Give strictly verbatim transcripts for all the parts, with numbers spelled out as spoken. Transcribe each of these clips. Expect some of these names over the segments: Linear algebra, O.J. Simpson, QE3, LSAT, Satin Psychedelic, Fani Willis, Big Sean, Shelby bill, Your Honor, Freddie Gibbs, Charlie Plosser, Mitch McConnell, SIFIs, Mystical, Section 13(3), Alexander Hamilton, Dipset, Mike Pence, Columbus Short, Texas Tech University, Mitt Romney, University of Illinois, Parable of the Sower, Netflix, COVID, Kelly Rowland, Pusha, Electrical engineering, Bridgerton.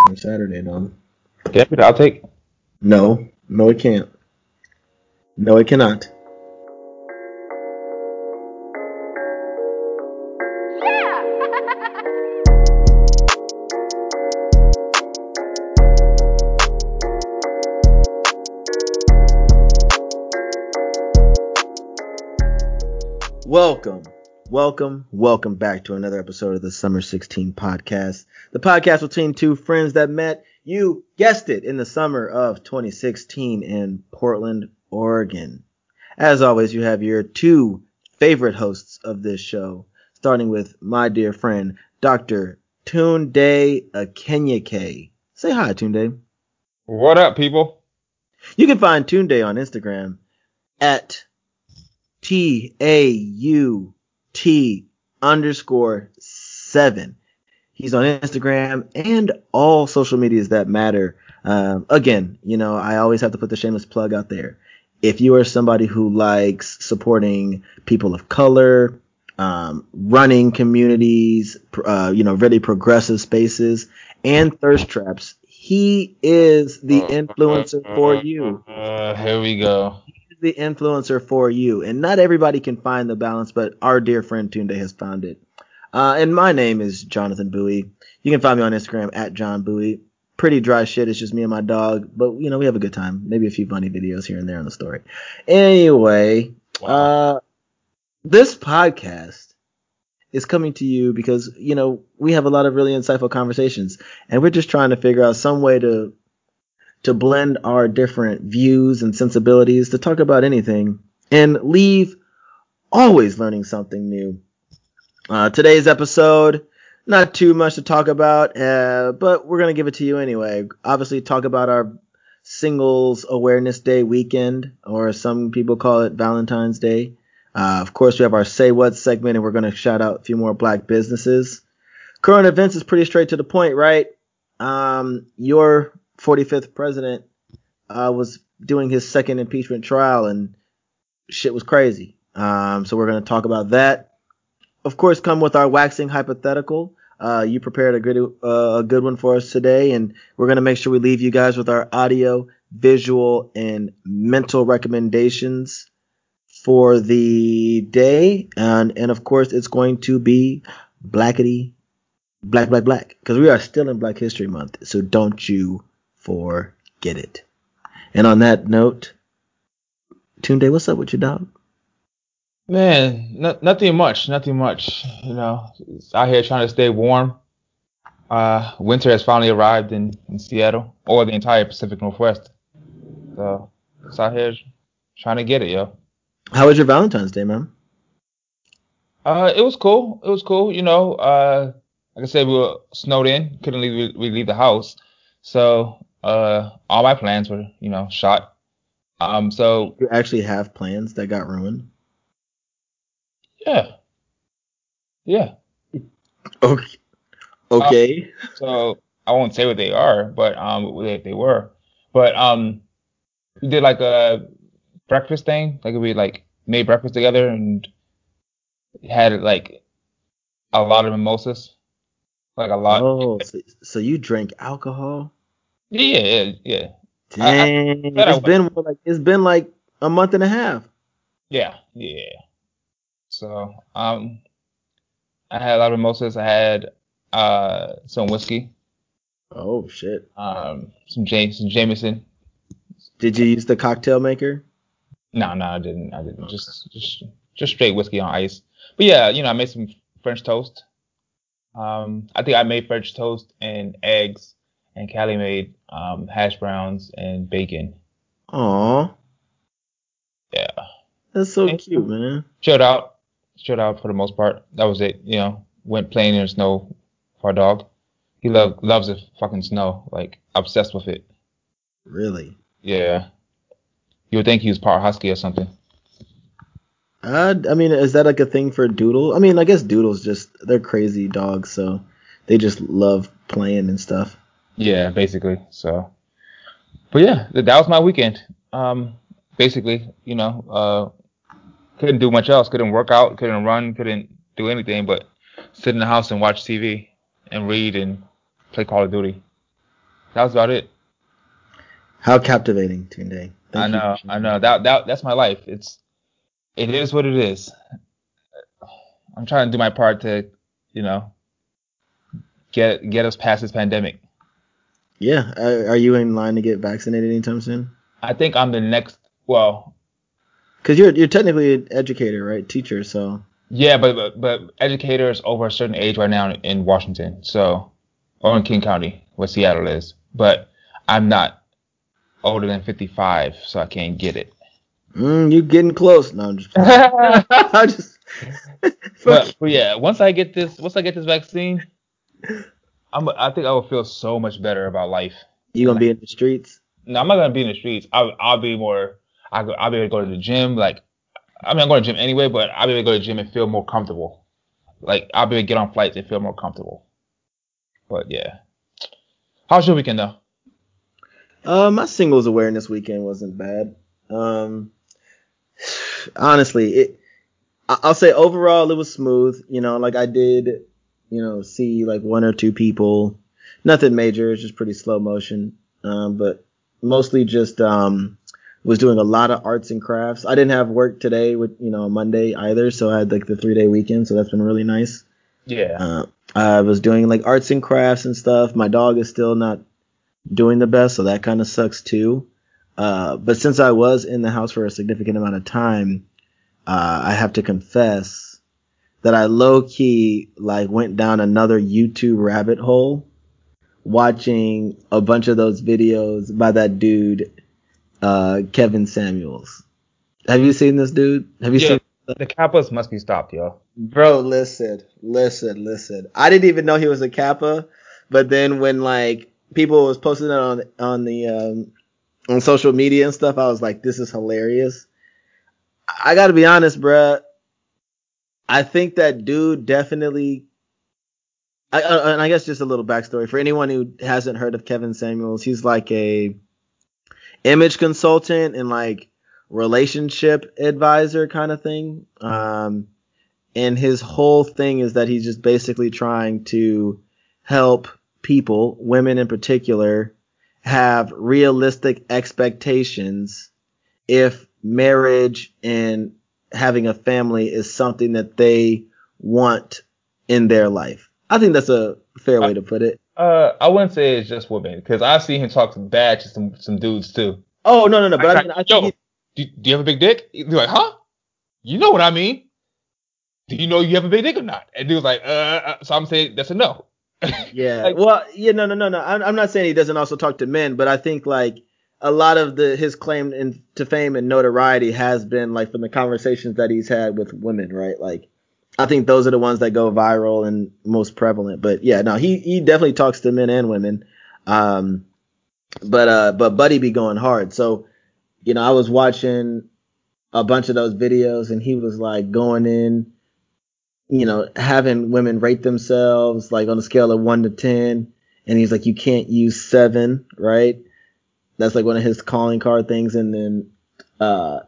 Netflix on Saturday, though. Yeah, I'll take it. No. No, it can't. No, it cannot. Welcome, welcome, welcome back to another episode of the Summer sixteen Podcast, the podcast between two friends that met, you guessed it, in the summer of twenty sixteen in Portland, Oregon. As always, you have your two favorite hosts of this show, starting with my dear friend, Doctor Tunde Akenyake. Say hi, Tunde. What up, people? You can find Tunde on Instagram at T A U T underscore seven. He's on Instagram and all social medias that matter. Um, again, you know, I always have to put the shameless plug out there. If you are somebody who likes supporting people of color, um, running communities, uh, you know, really progressive spaces, and thirst traps, he is the influencer for you. Uh, here we go. The influencer for you, and not everybody can find the balance, but our dear friend Tunde has found it. Uh, and my name is Jonathan Bowie. You can find me on Instagram at John Bowie. Pretty dry shit. It's just me and my dog, but you know, we have a good time. Maybe a few funny videos here and there on the story. Anyway, wow. uh, this podcast is coming to you because, you know, we have a lot of really insightful conversations, and we're just trying to figure out some way to to blend our different views and sensibilities to talk about anything and leave always learning something new. Uh, today's episode, not too much to talk about, uh, but we're going to give it to you anyway. Obviously, talk about our Singles Awareness Day weekend, or some people call it Valentine's Day. Uh, of course, we have our Say What segment, and we're going to shout out a few more black businesses. Current events is pretty straight to the point, right? Um, your forty-fifth president uh, was doing his second impeachment trial, and shit was crazy. Um, so we're going to talk about that. Of course, come with our waxing hypothetical. Uh, you prepared a good, uh, a good one for us today, and we're going to make sure we leave you guys with our audio, visual, and mental recommendations for the day. And, and of course, it's going to be blackity, black, black, black, because we are still in Black History Month, so don't you forget it. And on that note, Tunde, what's up with your dog? Man, no, nothing much, nothing much. You know, out here trying to stay warm. Uh, winter has finally arrived in, in Seattle, or the entire Pacific Northwest. So, it's out here trying to get it, yo. How was your Valentine's Day, man? Uh, it was cool. It was cool. You know, uh, like I said, we were snowed in, couldn't leave, we leave the house. So, uh, all my plans were, you know, shot. Um, so you actually have plans that got ruined? Yeah. Yeah. Okay. Okay. Um, so I won't say what they are, but um, they, they were. But um, we did like a breakfast thing. Like we like made breakfast together and had like a lot of mimosas. Like a lot. Oh, so, so you drink alcohol? Yeah, yeah, yeah. Dang, I, I it's been like it's been like a month and a half. Yeah, yeah. So, um, I had a lot of mimosas. I had uh some whiskey. Oh shit. Um, some James, some Jameson. Did you use the cocktail maker? No, no, I didn't. I didn't. Just, just, just straight whiskey on ice. But yeah, you know, I made some French toast. Um, I think I made French toast and eggs, and Callie made um, hash browns and bacon. Aww. Yeah. That's so and cute, man. Chilled out. Chilled out for the most part. That was it. You know, went playing in the snow for our dog. He lo- loves the fucking snow. Like, obsessed with it. Really? Yeah. You would think he was part husky or something. Uh, I mean, is that like a thing for Doodle? I mean, I guess Doodle's just, they're crazy dogs, so they just love playing and stuff. Yeah, basically. So, but yeah, that was my weekend. Um, basically, you know, uh, couldn't do much else. Couldn't work out, couldn't run, couldn't do anything but sit in the house and watch T V and read and play Call of Duty. That was about it. How captivating, Tunde. Thank I know, I know. That that that's my life. It's it is what it is. I'm trying to do my part to, you know, get get us past this pandemic. Yeah. Are you in line to get vaccinated anytime soon? I think I'm the next. Well, because you're you're technically an educator, right? Teacher, so. Yeah, but, but but educators over a certain age right now in Washington, so or in King County, where Seattle is. But I'm not older than fifty-five, so I can't get it. Mm, you getting close? No, I'm just. I just. but, but yeah, once I get this, once I get this vaccine, I'm. I think I will feel so much better about life. You gonna like, be in the streets? No, I'm not gonna be in the streets. I'll I'll be more. I'll, I'll be able to go to the gym, like. I mean, I'm going to the gym anyway, but I'll be able to go to the gym and feel more comfortable. Like, I'll be able to get on flights and feel more comfortable. But, yeah. How's your weekend, though? Uh, my singles awareness weekend wasn't bad. Um, honestly, it. I'll say overall it was smooth. You know, like I did, you know, see like one or two people. Nothing major. It's just pretty slow motion. Um, but mostly just... um. was doing a lot of arts and crafts. I didn't have work today with, you know, Monday either. So I had like the three day weekend. So that's been really nice. Yeah. Uh, I was doing like arts and crafts and stuff. My dog is still not doing the best. So that kind of sucks too. Uh, but since I was in the house for a significant amount of time, uh, I have to confess that I low key like went down another YouTube rabbit hole watching a bunch of those videos by that dude. Uh, Kevin Samuels. Have you seen this dude? Have you yeah, seen the Kappas must be stopped, y'all. Bro, listen, listen, listen. I didn't even know he was a Kappa, but then when like people was posting it on on the um, on social media and stuff, I was like, this is hilarious. I gotta be honest, bruh. I think that dude definitely. I, uh, and I guess just a little backstory for anyone who hasn't heard of Kevin Samuels. He's like a image consultant and like relationship advisor kind of thing. Um, and his whole thing is that he's just basically trying to help people, women in particular, have realistic expectations if marriage and having a family is something that they want in their life. I think that's a fair way to put it. Uh, I wouldn't say it's just women, because I've seen him talk some bad to some, some dudes, too. Oh, no, no, no. But I, I mean, I yo, think do, do you have a big dick? He's like, huh? You know what I mean. Do you know you have a big dick or not? And he was like, uh, uh so I'm saying that's a no. Yeah. like, well, yeah, no, no, no, no. I'm, I'm not saying he doesn't also talk to men, but I think, like, a lot of the his claim in, to fame and notoriety has been, like, from the conversations that he's had with women, right? Like, I think those are the ones that go viral and most prevalent. But yeah, no, he, he definitely talks to men and women. Um, but, uh, but Buddy be going hard. So, you know, I was watching a bunch of those videos and he was like going in, you know, having women rate themselves like on a scale of one to ten. And he's like, you can't use seven, right? That's like one of his calling card things. And then, uh,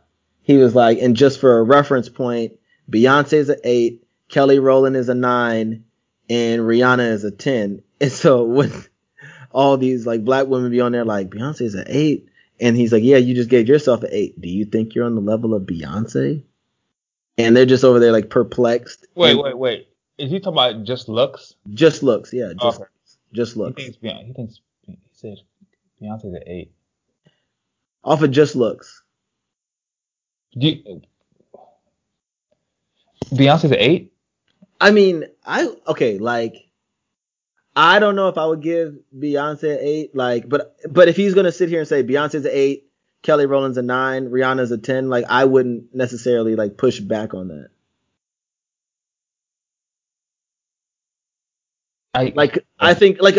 he was like, and just for a reference point, Beyonce is an eight, Kelly Rowland is a nine, and Rihanna is a ten. And so with all these like black women be on there like Beyonce is an eight, and he's like, yeah, you just gave yourself an eight. Do you think you're on the level of Beyonce? And they're just over there like perplexed. Wait, and, wait, wait. Is he talking about just looks? Just looks, yeah. Just, okay. Just looks. He thinks Beyonce, he thinks he said Beyonce's an eight. Off of just looks. Do you, Beyonce's an eight? I mean, I okay, like I don't know if I would give Beyonce an eight, like, but but if he's gonna sit here and say Beyonce's an eight, Kelly Rowland's a nine, Rihanna's a ten, like I wouldn't necessarily like push back on that. I like I think like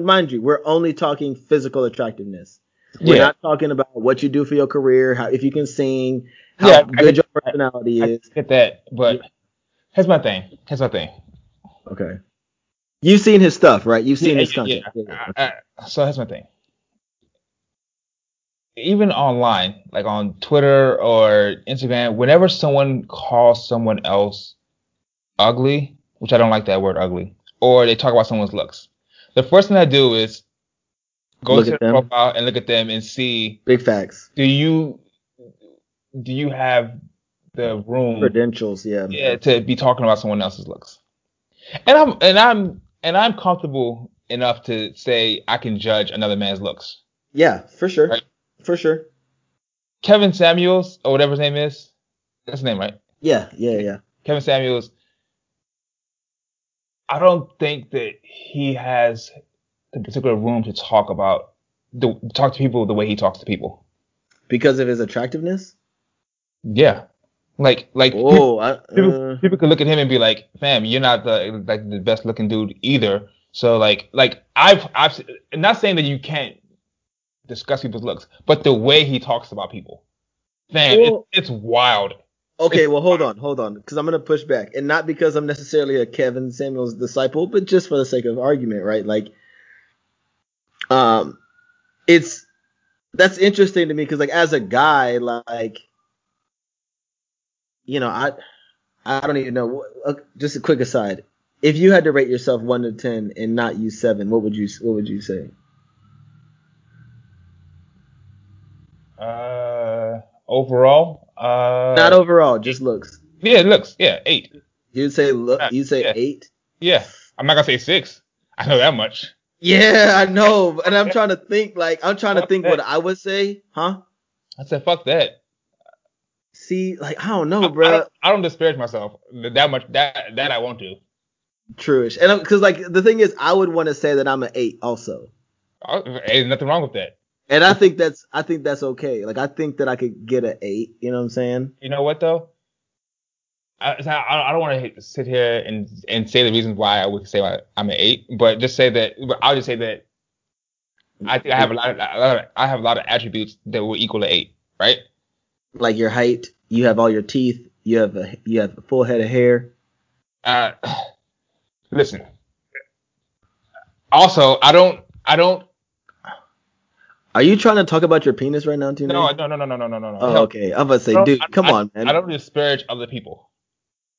mind you, we're only talking physical attractiveness. Yeah. We're not talking about what you do for your career, how if you can sing. How yeah, good I get, your personality I, is. I get that, but yeah. Here's my thing. Here's my thing. Okay. You've seen his stuff, right? You've seen yeah, his yeah, content. Yeah. Yeah. I, I, so here's my thing. Even online, like on Twitter or Instagram, whenever someone calls someone else ugly, which I don't like that word ugly, or they talk about someone's looks, the first thing I do is Go look to their them. profile and look at them and see. Big facts. Do you do you have the room credentials? Yeah. Yeah, to be talking about someone else's looks. And I'm and I'm and I'm comfortable enough to say I can judge another man's looks. Yeah, for sure. Right? For sure. Kevin Samuels or whatever his name is. That's his name, right? Yeah, yeah, yeah. Kevin Samuels. I don't think that he has the particular room to talk about the, talk to people the way he talks to people. Because of his attractiveness? Yeah. Like like Whoa, people, I, uh... people, people could look at him and be like, "Fam, you're not the like the best looking dude either." So like like I've I've I'm not saying that you can't discuss people's looks, but the way he talks about people, fam, well, it, it's wild. Okay, it's well, hold wild. on, hold on, because I'm gonna push back, and not because I'm necessarily a Kevin Samuels disciple, but just for the sake of argument, right? Like, um, it's that's interesting to me because, like, as a guy, like, you know, I I don't even know. Just a quick aside: if you had to rate yourself one to ten and not use seven, what would you what would you say? Uh, overall, uh, not overall, just looks. Yeah, looks. Yeah, eight. You'd say look. You'd say yeah. eight. Yeah, I'm not gonna say six. I know that much. Yeah, I know, and I'm trying to think. Like, I'm trying fuck to think that. What I would say, huh? I said, fuck that. See, like, I don't know, I, bro. I don't, I don't disparage myself that much. That that I won't do. Truish, and because like the thing is, I would want to say that I'm an eight also. There's nothing wrong with that. And I think that's I think that's okay. Like I think that I could get an eight. You know what I'm saying? You know what though? I I, I don't want to sit here and, and say the reasons why I would say I'm an eight, but just say that. But I'll just say that I think I have a lot of, a lot of I have a lot of attributes that will equal to eight, right? Like your height, you have all your teeth, you have a you have a full head of hair. Uh, listen. Also, I don't I don't. Are you trying to talk about your penis right now, Tunde? No, no, no, no, no, no, no, no. Oh, okay. I'm about to say, dude, I, come I, on, man. I don't disparage other people.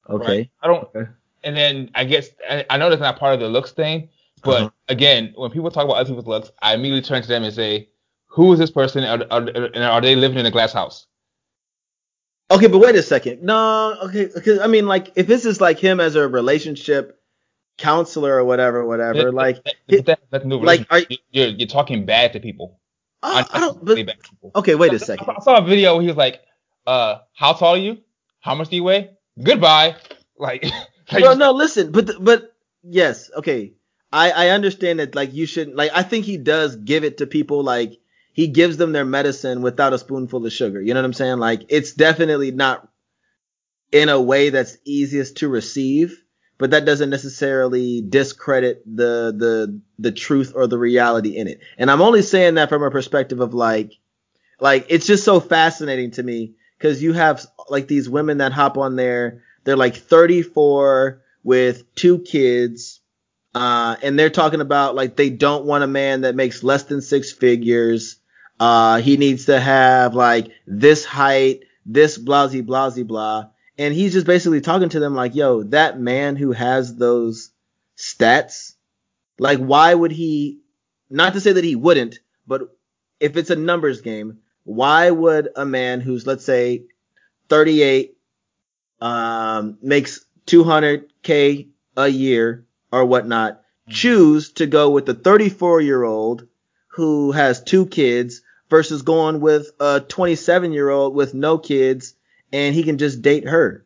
Okay. Right? I don't. Okay. And then I guess I, I know that's not part of the looks thing, but uh-huh. Again, when people talk about other people's looks, I immediately turn to them and say, "Who is this person? Are, are, and are they living in a glass house?" Okay, but wait a second. No, okay, because I mean, like, if this is like him as a relationship counselor or whatever, whatever, it, like, it, that, that's no like, are, you're you're talking bad to people. I, I don't, but, okay, wait a second. I saw a video where he was like, uh, how tall are you? How much do you weigh? Goodbye. Like, like well, no, listen, but, the, but yes. Okay. I, I understand that, like, you shouldn't, like, I think he does give it to people. Like, he gives them their medicine without a spoonful of sugar. You know what I'm saying? Like, it's definitely not in a way that's easiest to receive, but that doesn't necessarily discredit the the the truth or the reality in it. And I'm only saying that from a perspective of like, like it's just so fascinating to me because you have like these women that hop on there. They're like thirty-four with two kids, uh, and they're talking about like they don't want a man that makes less than six figures. Uh, he needs to have like this height, this blasey, blasey, blah. And he's just basically talking to them like, yo, that man who has those stats, like, why would he, not to say that he wouldn't, but if it's a numbers game, why would a man who's, let's say, thirty-eight, um, makes two hundred K a year or whatnot, choose to go with the thirty-four-year-old who has two kids versus going with a twenty-seven-year-old with no kids? And he can just date her.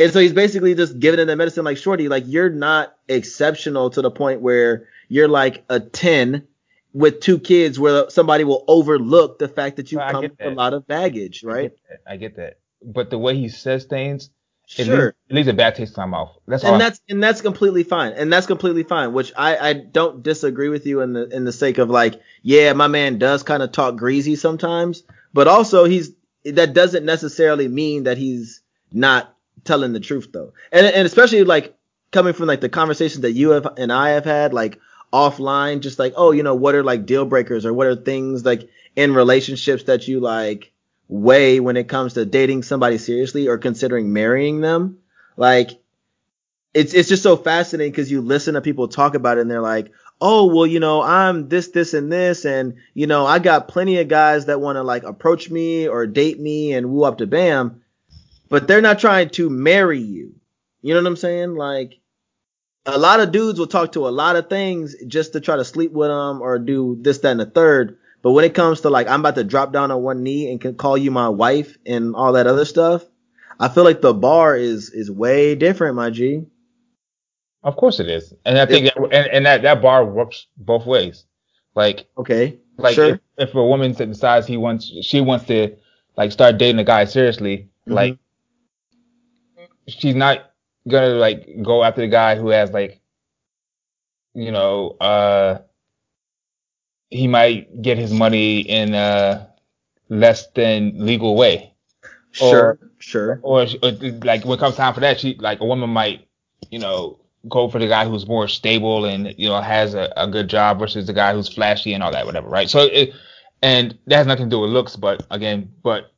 And so he's basically just giving it the medicine like, shorty, like you're not exceptional to the point where you're like a ten with two kids where somebody will overlook the fact that you well, come with that. a lot of baggage, right? I get that. I get that. But the way he says things, it, sure. leaves, it leaves a bad taste in my mouth. That's and all that's I'm- and that's completely fine. And that's completely fine, which I, I don't disagree with you in the in the sake of like, yeah, my man does kind of talk greasy sometimes, but also he's that doesn't necessarily mean that he's not telling the truth though. And and especially like coming from like the conversations that you have and I have had like offline, just like, oh, you know, what are like deal breakers or what are things like in relationships that you like weigh when it comes to dating somebody seriously or considering marrying them? Like it's, it's just so fascinating because you listen to people talk about it and they're like, oh, well, you know, I'm this, this, and this, and, you know, I got plenty of guys that want to, like, approach me or date me and woo up to bam, but they're not trying to marry you. You know what I'm saying? Like, a lot of dudes will talk to a lot of things just to try to sleep with them or do this, that, and the third. But when it comes to, like, I'm about to drop down on one knee and can call you my wife and all that other stuff, I feel like the bar is is way different, my G. Of course it is. And I think it, that, and, and that, that bar works both ways. Like, okay, like sure. if, if a woman decides he wants, she wants to, like, start dating a guy seriously, mm-hmm. like, she's not going to, like, go after the guy who has, like, you know, uh, he might get his money in a less than legal way. Sure, or, sure. Or, or, like, when it comes time for that, she, like, a woman might, you know, go for the guy who's more stable and, you know, has a, a good job versus the guy who's flashy and all that, whatever, right? So, it, and that has nothing to do with looks, but again, but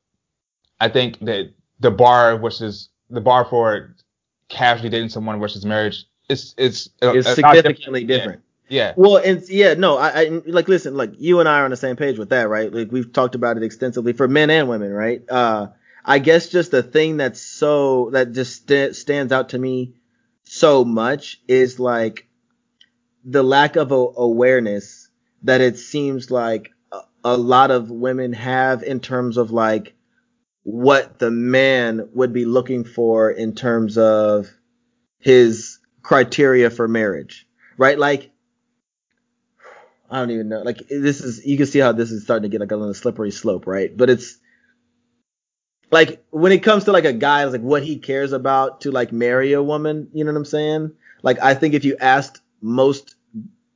I think that the bar versus the bar for casually dating someone versus marriage, it's it's it's uh, significantly different. Yeah. yeah. Well, and yeah, no, I, I like listen, like you and I are on the same page with that, right? Like we've talked about it extensively for men and women, right? Uh, I guess just the thing that's so that just st- stands out to me so much is like the lack of a- awareness that it seems like a-, a lot of women have in terms of like what the man would be looking for in terms of his criteria for marriage, right? Like, I don't even know. Like this is, you can see how this is starting to get like on a slippery slope, right? But it's like when it comes to like a guy, like what he cares about to like marry a woman, you know what I'm saying? Like I think if you asked most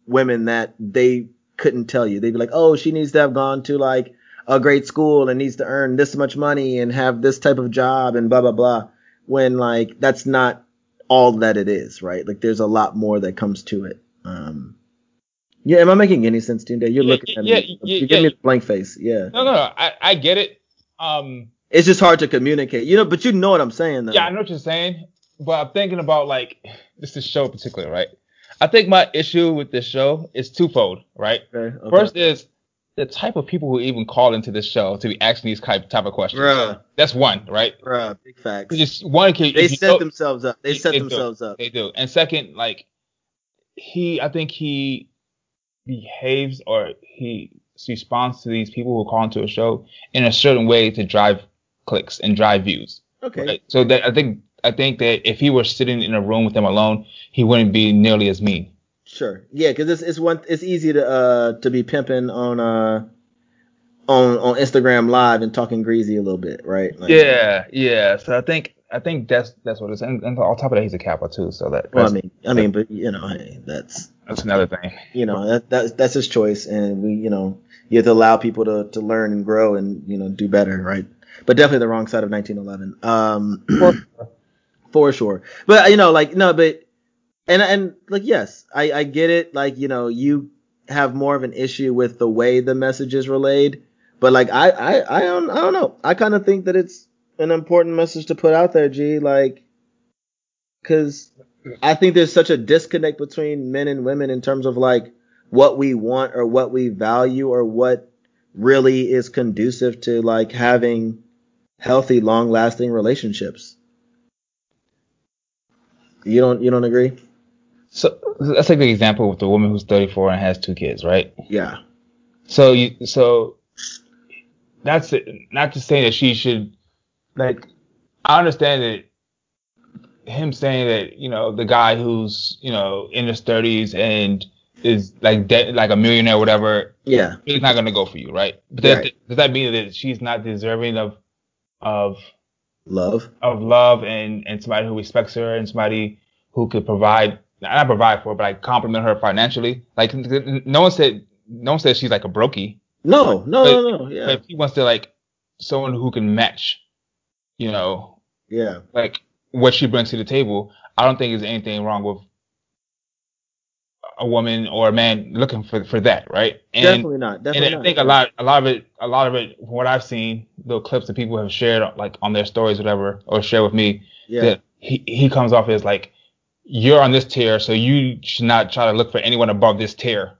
women that, they couldn't tell you. They'd be like, oh, she needs to have gone to like a great school and needs to earn this much money and have this type of job and blah, blah, blah. When like that's not all that it is, right? Like there's a lot more that comes to it. Um, yeah, am I making any sense, Tunde? You're yeah, looking at yeah, me. Yeah, you give yeah. me the blank face. Yeah. No, no, no. I, I get it. Um. It's just hard to communicate, you know, but you know what I'm saying, though. Yeah, I know what you're saying, but I'm thinking about, like, this is show in particular, right? I think my issue with this show is twofold, right? Okay, okay. First is the type of people who even call into this show to be asking these type, type of questions. Bruh. That's one, right? Bruh, big facts. Just one, they you set know, themselves up. They, they set they themselves do. up. They do. And second, like, he, I think he behaves or he responds to these people who call into a show in a certain way to drive clicks and drive views. Okay. Right? So that I think I think that if he were sitting in a room with them alone, he wouldn't be nearly as mean. Sure. Yeah, because it's it's one it's easy to uh to be pimping on uh on on Instagram Live and talking greasy a little bit, right? Like, yeah, yeah. So I think I think that's that's what it's and, and on top of that he's a Kappa too, so that. Well, I mean, I mean, but you know, hey, that's that's another thing. You know, that that's that's his choice, and we you know you have to allow people to to learn and grow and you know do better, right? But definitely the wrong side of nineteen eleven, um, for sure. for sure. But you know, like no, but and and like yes, I, I get it. Like you know, you have more of an issue with the way the message is relayed. But like I I I don't I don't know. I kind of think that it's an important message to put out there, G. Like, because I think there's such a disconnect between men and women in terms of like what we want or what we value or what really is conducive to like having healthy, long-lasting relationships. You don't, you don't agree? So let's take the example with the woman who's thirty-four and has two kids, right? Yeah. So you, so that's it. Not to say that she should, like, I understand that him saying that, you know, the guy who's, you know, in his thirties and is like de- like a millionaire or whatever. Yeah. He's not going to go for you, right? But does, right. does that mean that she's not deserving of, of, Love. Of love and, and somebody who respects her and somebody who could provide, not provide for her, but like compliment her financially. Like no one said, no one said she's like a brokey. No, no, but, no, no. Yeah. But if he wants to like someone who can match, you know, yeah, like what she brings to the table, I don't think there's anything wrong with a woman or a man looking for, for that, right? And, definitely not. Definitely and I think not. a lot, a lot of it, a lot of it, from what I've seen, the clips that people have shared, like on their stories, whatever, or share with me, yeah. that he, he comes off as like you're on this tier, so you should not try to look for anyone above this tier.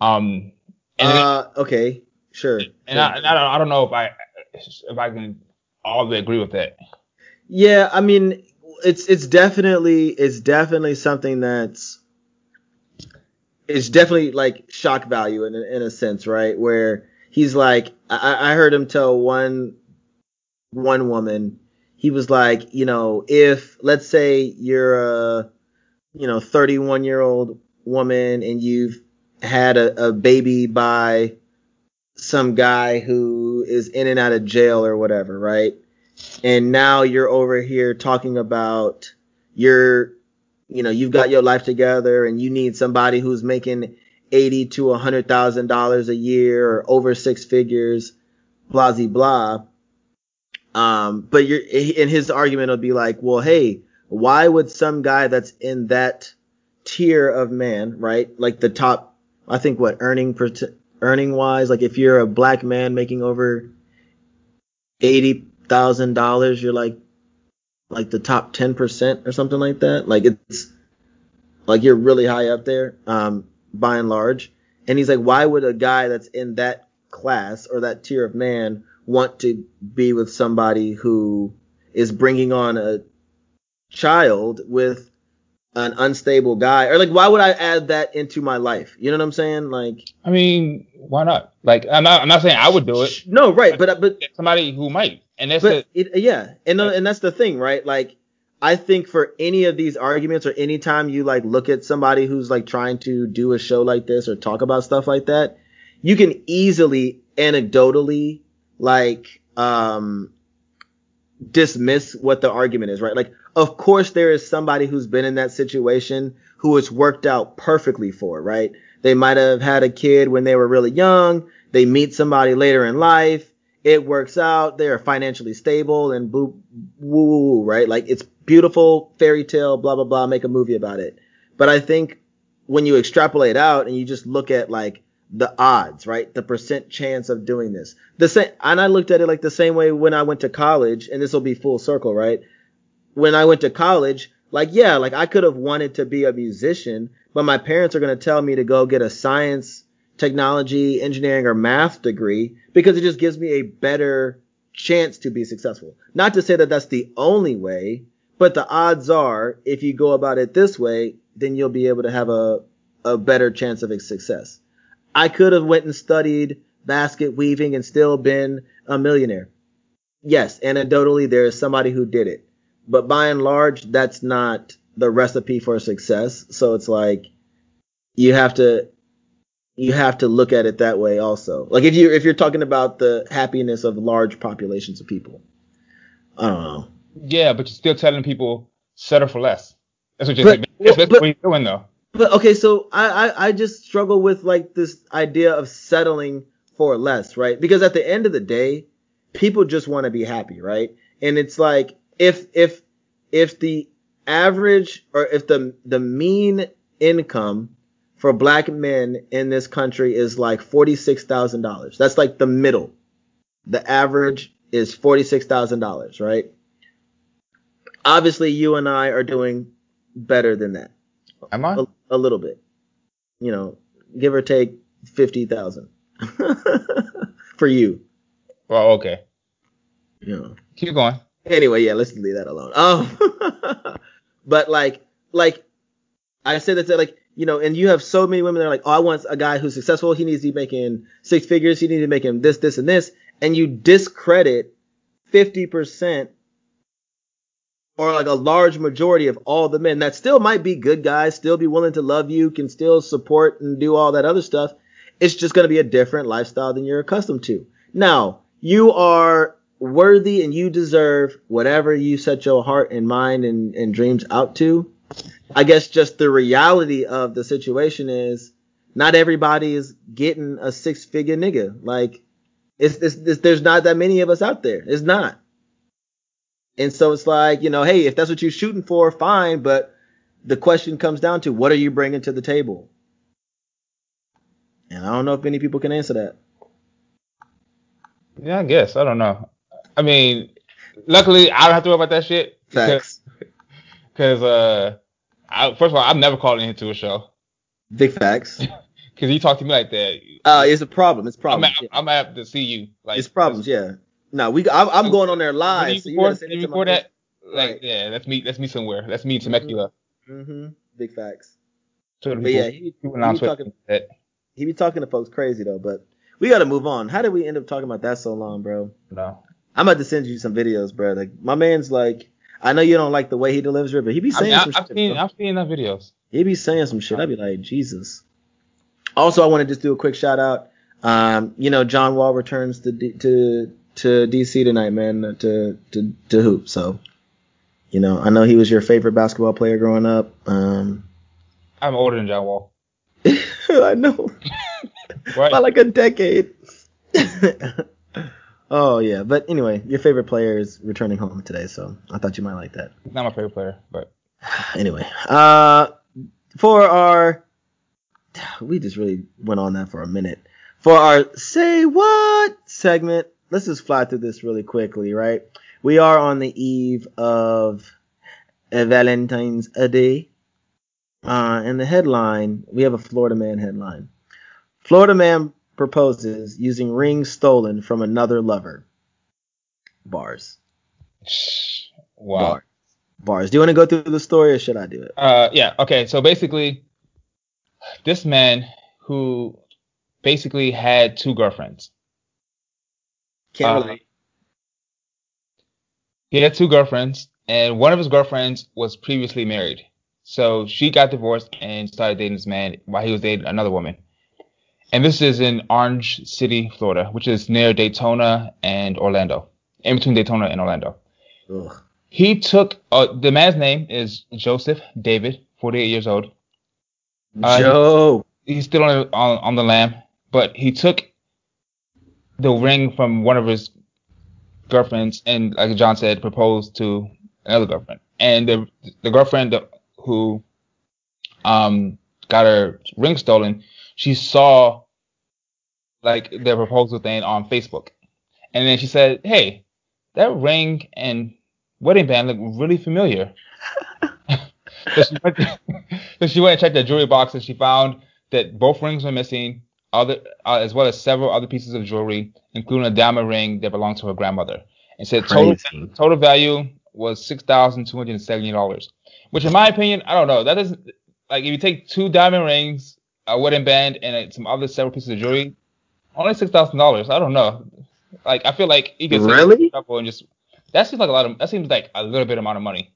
Um, and uh, it, okay, sure. And, yeah. I, and I, don't, I don't know if I if I can all agree with that. Yeah, I mean, it's it's definitely it's definitely something that's it's definitely like shock value in in a sense, right? Where he's like, I, I heard him tell one one woman. He was like, you know, if let's say you're a, you know, thirty-one year old woman and you've had a, a baby by some guy who is in and out of jail or whatever, right? And now you're over here talking about your, you know, you've got your life together and you need somebody who's making eighty to a hundred thousand dollars a year or over six figures, blah, blah, blah. Um, but you're, in his argument will be like, well, hey, why would some guy that's in that tier of man, right? Like the top, I think what earning, earning wise, like if you're a black man making over eighty thousand dollars, you're like, like the top ten percent or something like that. Like it's like, you're really high up there, um, by and large. And he's like, why would a guy that's in that class or that tier of man want to be with somebody who is bringing on a child with an unstable guy? Or like, why would I add that into my life? You know what I'm saying? Like, I mean, why not? Like, I'm not, I'm not saying I would do it. No, right. But, but somebody who might, and that's the, it, yeah. And, and that's the thing, right? Like, I think for any of these arguments or anytime you like look at somebody who's like trying to do a show like this or talk about stuff like that, you can easily anecdotally like um dismiss what the argument is, right? Like, of course there is somebody who's been in that situation who it's worked out perfectly for, right? They might have had a kid when they were really young, they meet somebody later in life, it works out, they're financially stable and boo woo woo, woo, right? Like, it's beautiful, fairy tale, blah blah blah, make a movie about it. But I think when you extrapolate out and you just look at like the odds, right? The percent chance of doing this. The same, and I looked at it like the same way when I went to college, and this will be full circle, right? When I went to college, like, yeah, like I could have wanted to be a musician, but my parents are going to tell me to go get a science, technology, engineering, or math degree because it just gives me a better chance to be successful. Not to say that that's the only way, but the odds are if you go about it this way, then you'll be able to have a, a better chance of success. I could have went and studied basket weaving and still been a millionaire. Yes, anecdotally, there is somebody who did it. But by and large, that's not the recipe for success. So it's like you have to you have to look at it that way also. Like if you if you're talking about the happiness of large populations of people. I don't know. Yeah, but you're still telling people settle for less. That's what you're, but, that's but, what you're doing though. But okay, so I, I, I just struggle with like this idea of settling for less, right? Because at the end of the day, people just want to be happy, right? And it's like if if if the average or if the the mean income for black men in this country is like forty-six thousand dollars. That's like the middle. The average is forty-six thousand dollars, right? Obviously, you and I are doing better than that. Am I? A, a little bit, you know, give or take fifty thousand for you. Well, okay. Yeah. You know. Keep going. Anyway, yeah, let's leave that alone. Oh, but like, like I said that to, like, you know, and you have so many women that are like, oh, I want a guy who's successful. He needs to be making six figures. He needs to be making this, this, and this, and you discredit fifty percent. Or like a large majority of all the men that still might be good guys, still be willing to love you, can still support and do all that other stuff. It's just going to be a different lifestyle than you're accustomed to. Now, you are worthy and you deserve whatever you set your heart and mind and, and dreams out to. I guess just the reality of the situation is not everybody is getting a six-figure nigga. Like, it's, it's, it's, there's not that many of us out there. It's not. And so it's like, you know, hey, if that's what you're shooting for, fine. But the question comes down to what are you bringing to the table? And I don't know if many people can answer that. Yeah, I guess. I don't know. I mean, luckily, I don't have to worry about that shit. Facts. Because uh, I, first of all, I've never called in into a show. Big facts. Because you talk to me like that. Uh, it's a problem. It's problems. I'm, yeah. I'm apt to see you. Like, it's problems, yeah. No, we. I, I'm going on there live. So before, so you to before that, like, right. yeah, let's meet. Let's meet somewhere. Let's meet in Temecula. Mm-hmm. Big facts. So but yeah, he, he, be talking, he be talking to folks crazy though. But we got to move on. How did we end up talking about that so long, bro? No. I'm about to send you some videos, bro. Like my man's like, I know you don't like the way he delivers it, but he be saying I mean, some I, I've shit. Seen, I've seen that videos. He be saying some shit. I'd be like, Jesus. Also, I want to just do a quick shout out. Um, you know, John Wall returns to D- to to D C tonight, man, to to to hoop. So, you know, I know he was your favorite basketball player growing up. Um, I'm older than John Wall. I know. Right. By like a decade. Oh, yeah. But anyway, your favorite player is returning home today, so I thought you might like that. Not my favorite player, but... Anyway, uh, for our... We just really went on that for a minute. For our Say What segment, let's just fly through this really quickly, right? We are on the eve of Valentine's Day. Uh, and the headline, we have a Florida man headline. Florida man proposes using ring stolen from another lover. Bars. Wow. Bars. Bars. Do you want to go through the story or should I do it? Uh, yeah. Okay. So basically, this man who basically had two girlfriends. Can't relate. Uh, he had two girlfriends, and one of his girlfriends was previously married. So she got divorced and started dating this man while he was dating another woman. And this is in Orange City, Florida, which is near Daytona and Orlando, in between Daytona and Orlando. Ugh. He took uh, – the man's name is Joseph David, forty-eight years old. Uh, Joe. He, he's still on, on on the lam, but he took the ring from one of his girlfriends and, like John said, proposed to another girlfriend. And the the girlfriend who um got her ring stolen – she saw, like, their proposal thing on Facebook. And then she said, hey, that ring and wedding band look really familiar. so, she went to, so she went and checked the jewelry box, and she found that both rings were missing, other uh, as well as several other pieces of jewelry, including a diamond ring that belonged to her grandmother. And said total, total value was six thousand two hundred seventy dollars, which in my opinion, I don't know. That doesn't, like, if you take two diamond rings, a wedding band, and uh, some other several pieces of jewelry, only six thousand dollars. I don't know. Like, I feel like you could really couple and just that seems like a lot of that seems like a little bit amount of money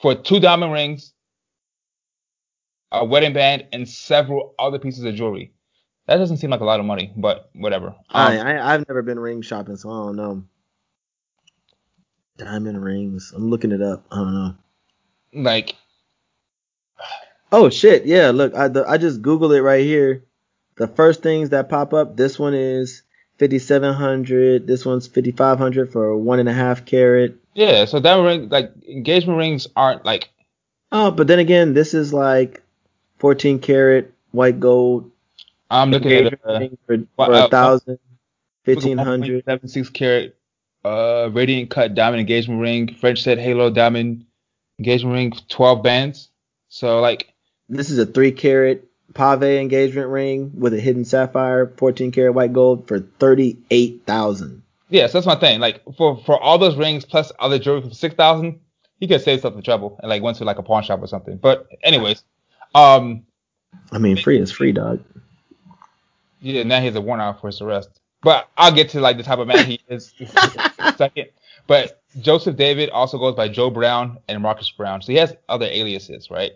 for two diamond rings, a wedding band, and several other pieces of jewelry. That doesn't seem like a lot of money, but whatever. Um, I, I I've never been ring shopping, so I don't know. Diamond rings. I'm looking it up. I don't know. Like. Oh, shit. Yeah, look, I the, I just Googled it right here. The first things that pop up, this one is fifty-seven hundred dollars. This one's fifty-five hundred dollars for a one and a half carat. Yeah, so that ring, like, engagement rings aren't like. Oh, but then again, this is like fourteen carat white gold. I'm looking at a, ring for, uh, for uh, one thousand dollars, fifteen hundred dollars. one point seven six carat uh, radiant cut diamond engagement ring. French set halo diamond engagement ring, twelve bands. So, like. This is a three-carat pave engagement ring with a hidden sapphire, fourteen-carat white gold for thirty-eight thousand dollars. Yeah, so that's my thing. Like, for, for all those rings plus other jewelry for six thousand dollars, you could save yourself the trouble and, like, went to, like, a pawn shop or something. But anyways. um, I mean, free is free, dog. Yeah, now he has a warrant out for his arrest. But I'll get to, like, the type of man he is in a second. But Joseph David also goes by Joe Brown and Marcus Brown. So he has other aliases, right?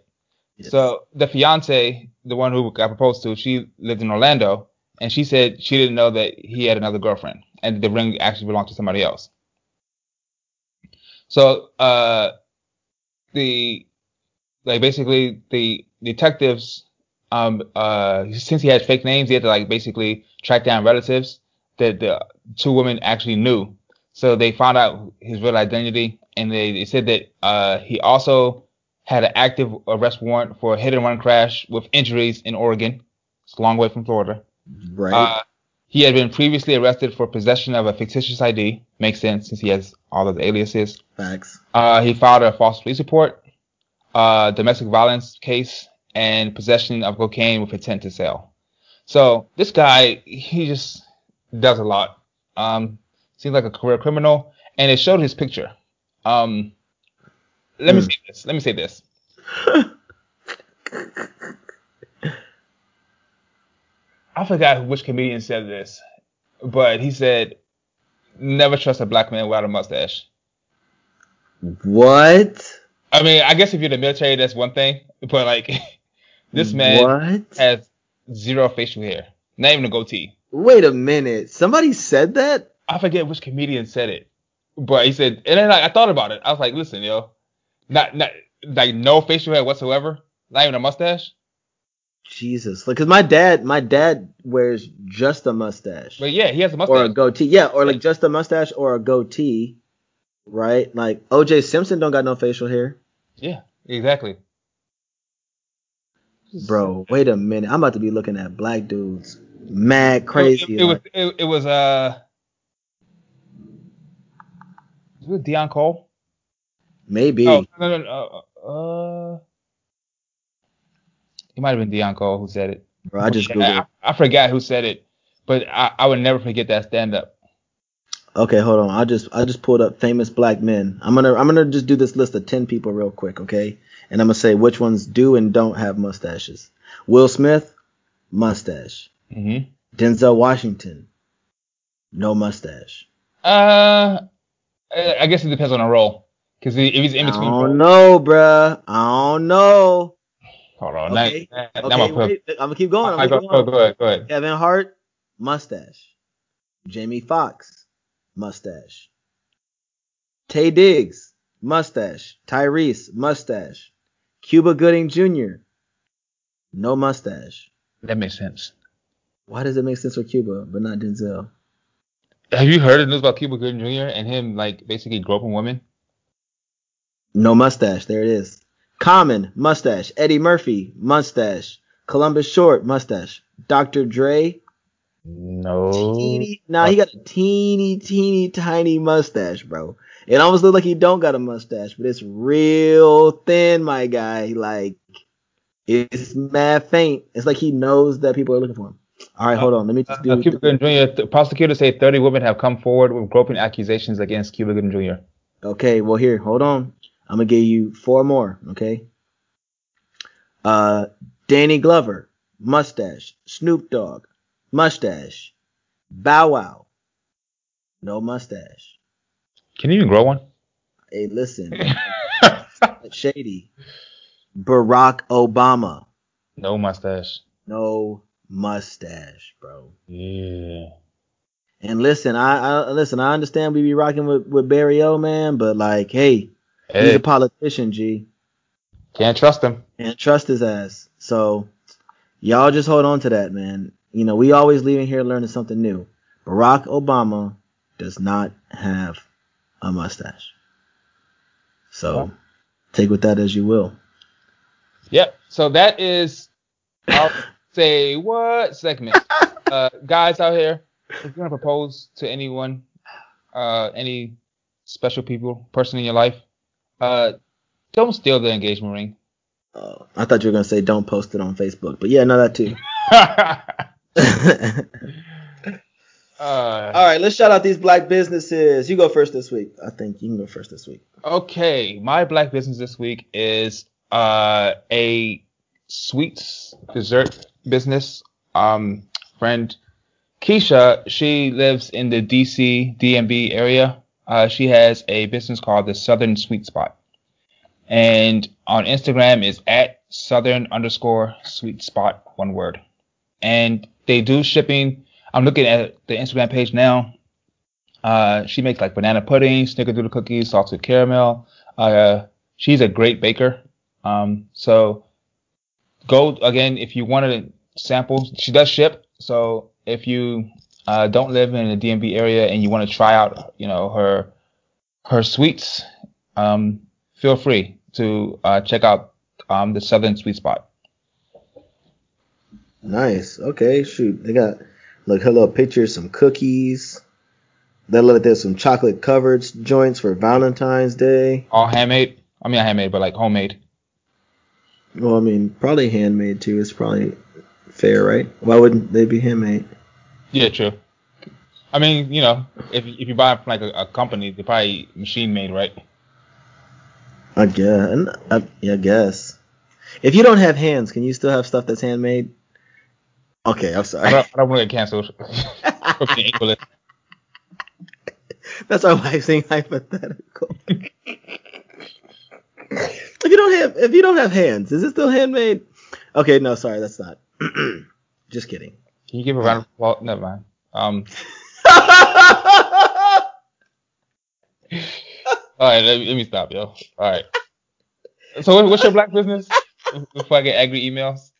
Yes. So the fiance, the one who got proposed to, she lived in Orlando, and she said she didn't know that he had another girlfriend, and the ring actually belonged to somebody else. So uh, the like basically the detectives, um, uh, since he had fake names, he had to like basically track down relatives that the two women actually knew. So they found out his real identity, and they, they said that uh, he also had an active arrest warrant for a hit-and-run crash with injuries in Oregon. It's a long way from Florida. Right. Uh, he had been previously arrested for possession of a fictitious I D. Makes sense since he has all those aliases. Facts. Uh, he filed a false police report. uh, domestic violence case and possession of cocaine with intent to sell. So this guy, he just does a lot. Um, seems like a career criminal, and it showed his picture. Um, let hmm. me say this. Let me say this. I forgot which comedian said this, but he said, "Never trust a black man without a mustache." What? I mean, I guess if you're the military, that's one thing. But like, this man what? has zero facial hair, not even a goatee. Wait a minute, somebody said that? I forget which comedian said it, but he said, and then like, I thought about it. I was like, listen, yo, not not like no facial hair whatsoever, not even a mustache. Jesus, like, cause my dad, my dad wears just a mustache. But yeah, he has a mustache or a goatee. Yeah, or like just a mustache or a goatee, right? Like O J. Simpson don't got no facial hair. Yeah, exactly. Bro, wait a minute. I'm about to be looking at black dudes mad crazy. It, it, like. it was, it, it was uh, was it Deon Cole? Maybe. Oh, no, no, no, uh, uh, it might have been Deon Cole who said it. Bro, I just Googled it. I, I forgot who said it, but I, I would never forget that stand up. Okay, hold on. I just I just pulled up famous black men. I'm gonna I'm gonna just do this list of ten people real quick, okay? And I'm going to say which ones do and don't have mustaches. Will Smith, mustache. Mm-hmm. Denzel Washington, no mustache. Uh, I guess it depends on the role. Because if he's in between. I don't know, bruh. I don't know. Hold on. Okay. Now, now, okay, now I'm going to keep going. I'm gonna keep go, going. Go ahead, go ahead. Kevin Hart, mustache. Jamie Foxx, mustache. Taye Diggs, mustache. Tyrese, mustache. Cuba Gooding Junior, no mustache. That makes sense. Why does it make sense for Cuba but not Denzel? Have you heard the news about Cuba Gooding Junior and him like basically groping women? No mustache. There it is. Common, mustache. Eddie Murphy, mustache. Columbus Short, mustache. Doctor Dre, no. Teeny, nah, he got a teeny, teeny, tiny mustache, bro. It almost looked like he don't got a mustache, but it's real thin, my guy. Like, it's mad faint. It's like he knows that people are looking for him. All right, uh, hold on. Let me just do uh, Cuba Gooding Junior Th- prosecutors say thirty women have come forward with groping accusations against Cuba Gooding Junior Okay, well, here, hold on. I'm going to give you four more, okay? Uh, Danny Glover, mustache. Snoop Dogg, mustache. Bow Wow, no mustache. Can you even grow one? Hey, listen. Shady. Barack Obama. No mustache. No mustache, bro. Yeah. And listen, I, I listen. I understand we be rocking with, with Barry O, man, but like, hey, hey, he's a politician, G. Can't trust him. Can't trust his ass. So y'all just hold on to that, man. You know, we always leaving here learning something new. Barack Obama does not have a mustache. So take with that as you will. Yep. So that is I'll say what segment. Uh, guys out here, if you're gonna propose to anyone, uh, any special people, person in your life, uh, don't steal the engagement ring. Oh, I thought you were gonna say don't post it on Facebook, but yeah, no, that too. Uh, All right, let's shout out these black businesses. You go first this week. I think you can go first this week. Okay, my black business this week is uh, a sweets dessert business. Um, friend Keisha, she lives in the D C D M V area. Uh, she has a business called the Southern Sweet Spot, and on Instagram is at Southern underscore Sweet Spot, one word. And they do shipping. I'm looking at the Instagram page now. Uh, she makes like banana pudding, snickerdoodle cookies, salted caramel. Uh, she's a great baker. Um, so go again if you wanted to sample. She does ship. So if you uh, don't live in the D M V area and you want to try out, you know, her her sweets, um, feel free to uh, check out um, the Southern Sweet Spot. Nice. Okay. Shoot, they got. Look, her little picture, some cookies. Then look, there's some chocolate covered joints for Valentine's Day. All handmade. I mean, not handmade, but like homemade. Well, I mean, probably handmade too is probably fair, right? Why wouldn't they be handmade? Yeah, true. I mean, you know, if if you buy it from like a, a company, they're probably machine made, right? I guess. I, I guess. If you don't have hands, can you still have stuff that's handmade? Okay, I'm sorry. I don't, I don't want to get canceled. That's our wife saying hypothetical. If you don't have, if you don't have hands, is it still handmade? Okay, no, sorry, that's not. Just kidding. Can you give a round of applause? Never mind. Um. All right, let me, let me stop, yo. All right. So, what's your black business? Before I get angry emails.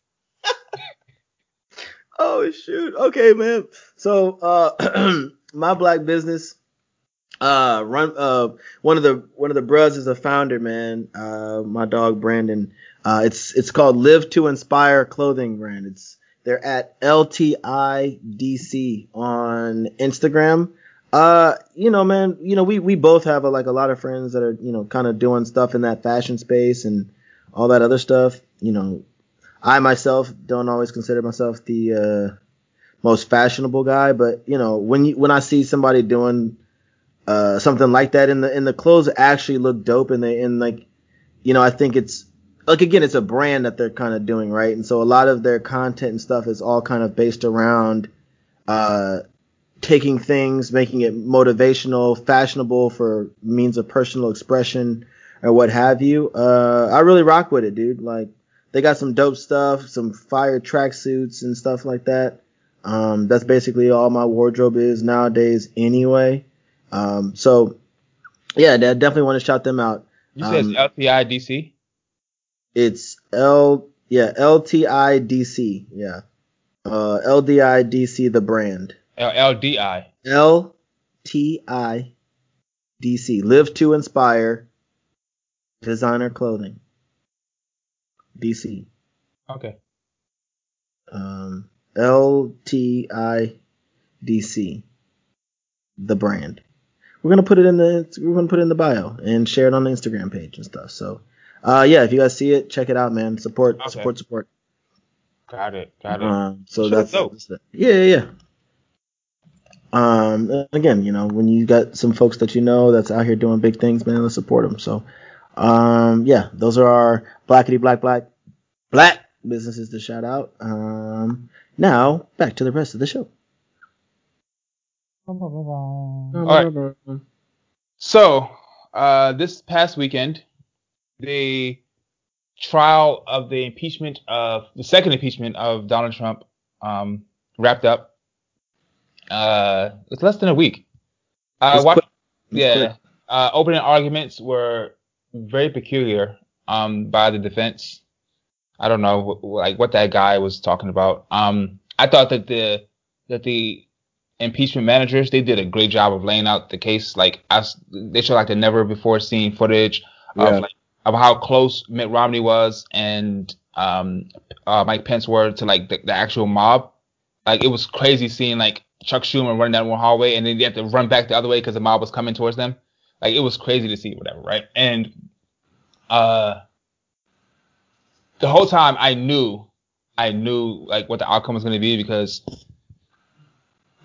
Oh shoot. Okay, man. So, uh, my black business. Uh, run. Uh, one of the one of the bros is a founder, man. Uh, my dog Brandon. Uh, it's it's called Live to Inspire Clothing Brand. It's they're at L T I D C on Instagram. Uh, you know, man, you know, we, we both have a, like a lot of friends that are, you know, kind of doing stuff in that fashion space and all that other stuff. You know, I myself don't always consider myself the uh, most fashionable guy, but you know, when you, when I see somebody doing uh, something like that in the in the clothes actually look dope and they and like, you know, I think it's like again, it's a brand that they're kind of doing, right? And so a lot of their content and stuff is all kind of based around uh taking things, making it motivational, fashionable for means of personal expression or what have you. Uh, I really rock with it, dude. Like they got some dope stuff, some fire tracksuits and stuff like that. Um, that's basically all my wardrobe is nowadays anyway. Um, so yeah, I definitely want to shout them out. You said um, L T I D C? It's L, yeah, L T I D C, yeah. Uh, L D I D C, the brand. L D I. L T I D C. Live to Inspire Designer Clothing. D C. Okay. Um, L T I D C. The brand. We're gonna put it in the we're gonna put it in the bio and share it on the Instagram page and stuff. So, uh, yeah, if you guys see it, check it out, man. Support, okay. support, support. Got it. Got it. Um, so that's, that's the, yeah, yeah, yeah. Um, again, you know, when you got some folks that you know that's out here doing big things, man, let's support them. So, um, yeah, those are our blackity black black black businesses to shout out. Um, now back to the rest of the show. All right. So, uh, this past weekend, the trial of the impeachment of the second impeachment of Donald Trump, um, wrapped up. Uh, it's less than a week. Uh, watch, yeah. Uh, opening arguments were very peculiar. Um, by the defense. I don't know, like what that guy was talking about. Um, I thought that the that the impeachment managers they did a great job of laying out the case. Like, I, they showed like the never before seen footage of yeah. like, of how close Mitt Romney was and um uh, Mike Pence were to like the, the actual mob. Like, it was crazy seeing like Chuck Schumer running down one hallway and then they had to run back the other way because the mob was coming towards them. Like, it was crazy to see, whatever, right? And uh, the whole time I knew, I knew like what the outcome was going to be because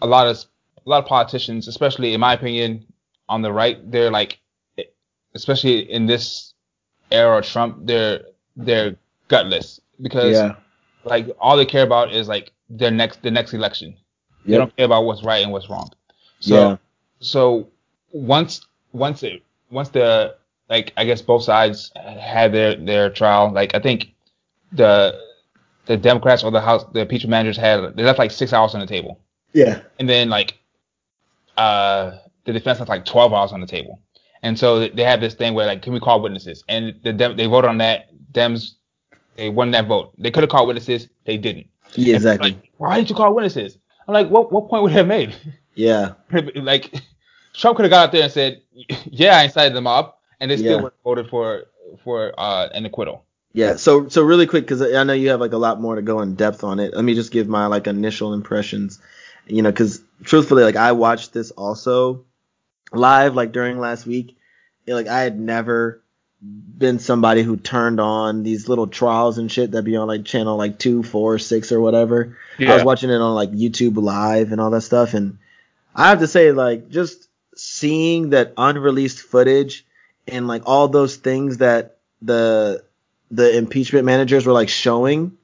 a lot of a lot of politicians, especially in my opinion, on the right, they're like, especially in this era of Trump, they're they're gutless because yeah. like all they care about is like their next the next election. They yep. don't care about what's right and what's wrong. So, yeah. so once, once it, once the, like, I guess both sides had their, their trial. Like, I think the, the Democrats or the House, the impeachment managers had, they left like six hours on the table. Yeah. And then like, uh, the defense left like twelve hours on the table. And so they had this thing where like, can we call witnesses? And the Dem- they voted on that. Dems, they won that vote. They could have called witnesses. They didn't. Yeah, exactly. Like, why didn't you call witnesses? I'm like, what what point would it have made? Yeah. Like, Trump could have got out there and said, yeah, I incited the mob, and they still yeah. would have voted for for uh, an acquittal. Yeah, so so really quick, because I know you have, like, a lot more to go in depth on it. Let me just give my, like, initial impressions, you know, because truthfully, like, I watched this also live, like, during last week. You know, like, I had never been somebody who turned on these little trials and shit that be on like channel like two, four, six or whatever. Yeah. I was watching it on like YouTube Live and all that stuff. And I have to say, like, just seeing that unreleased footage and like all those things that the, the impeachment managers were like showing,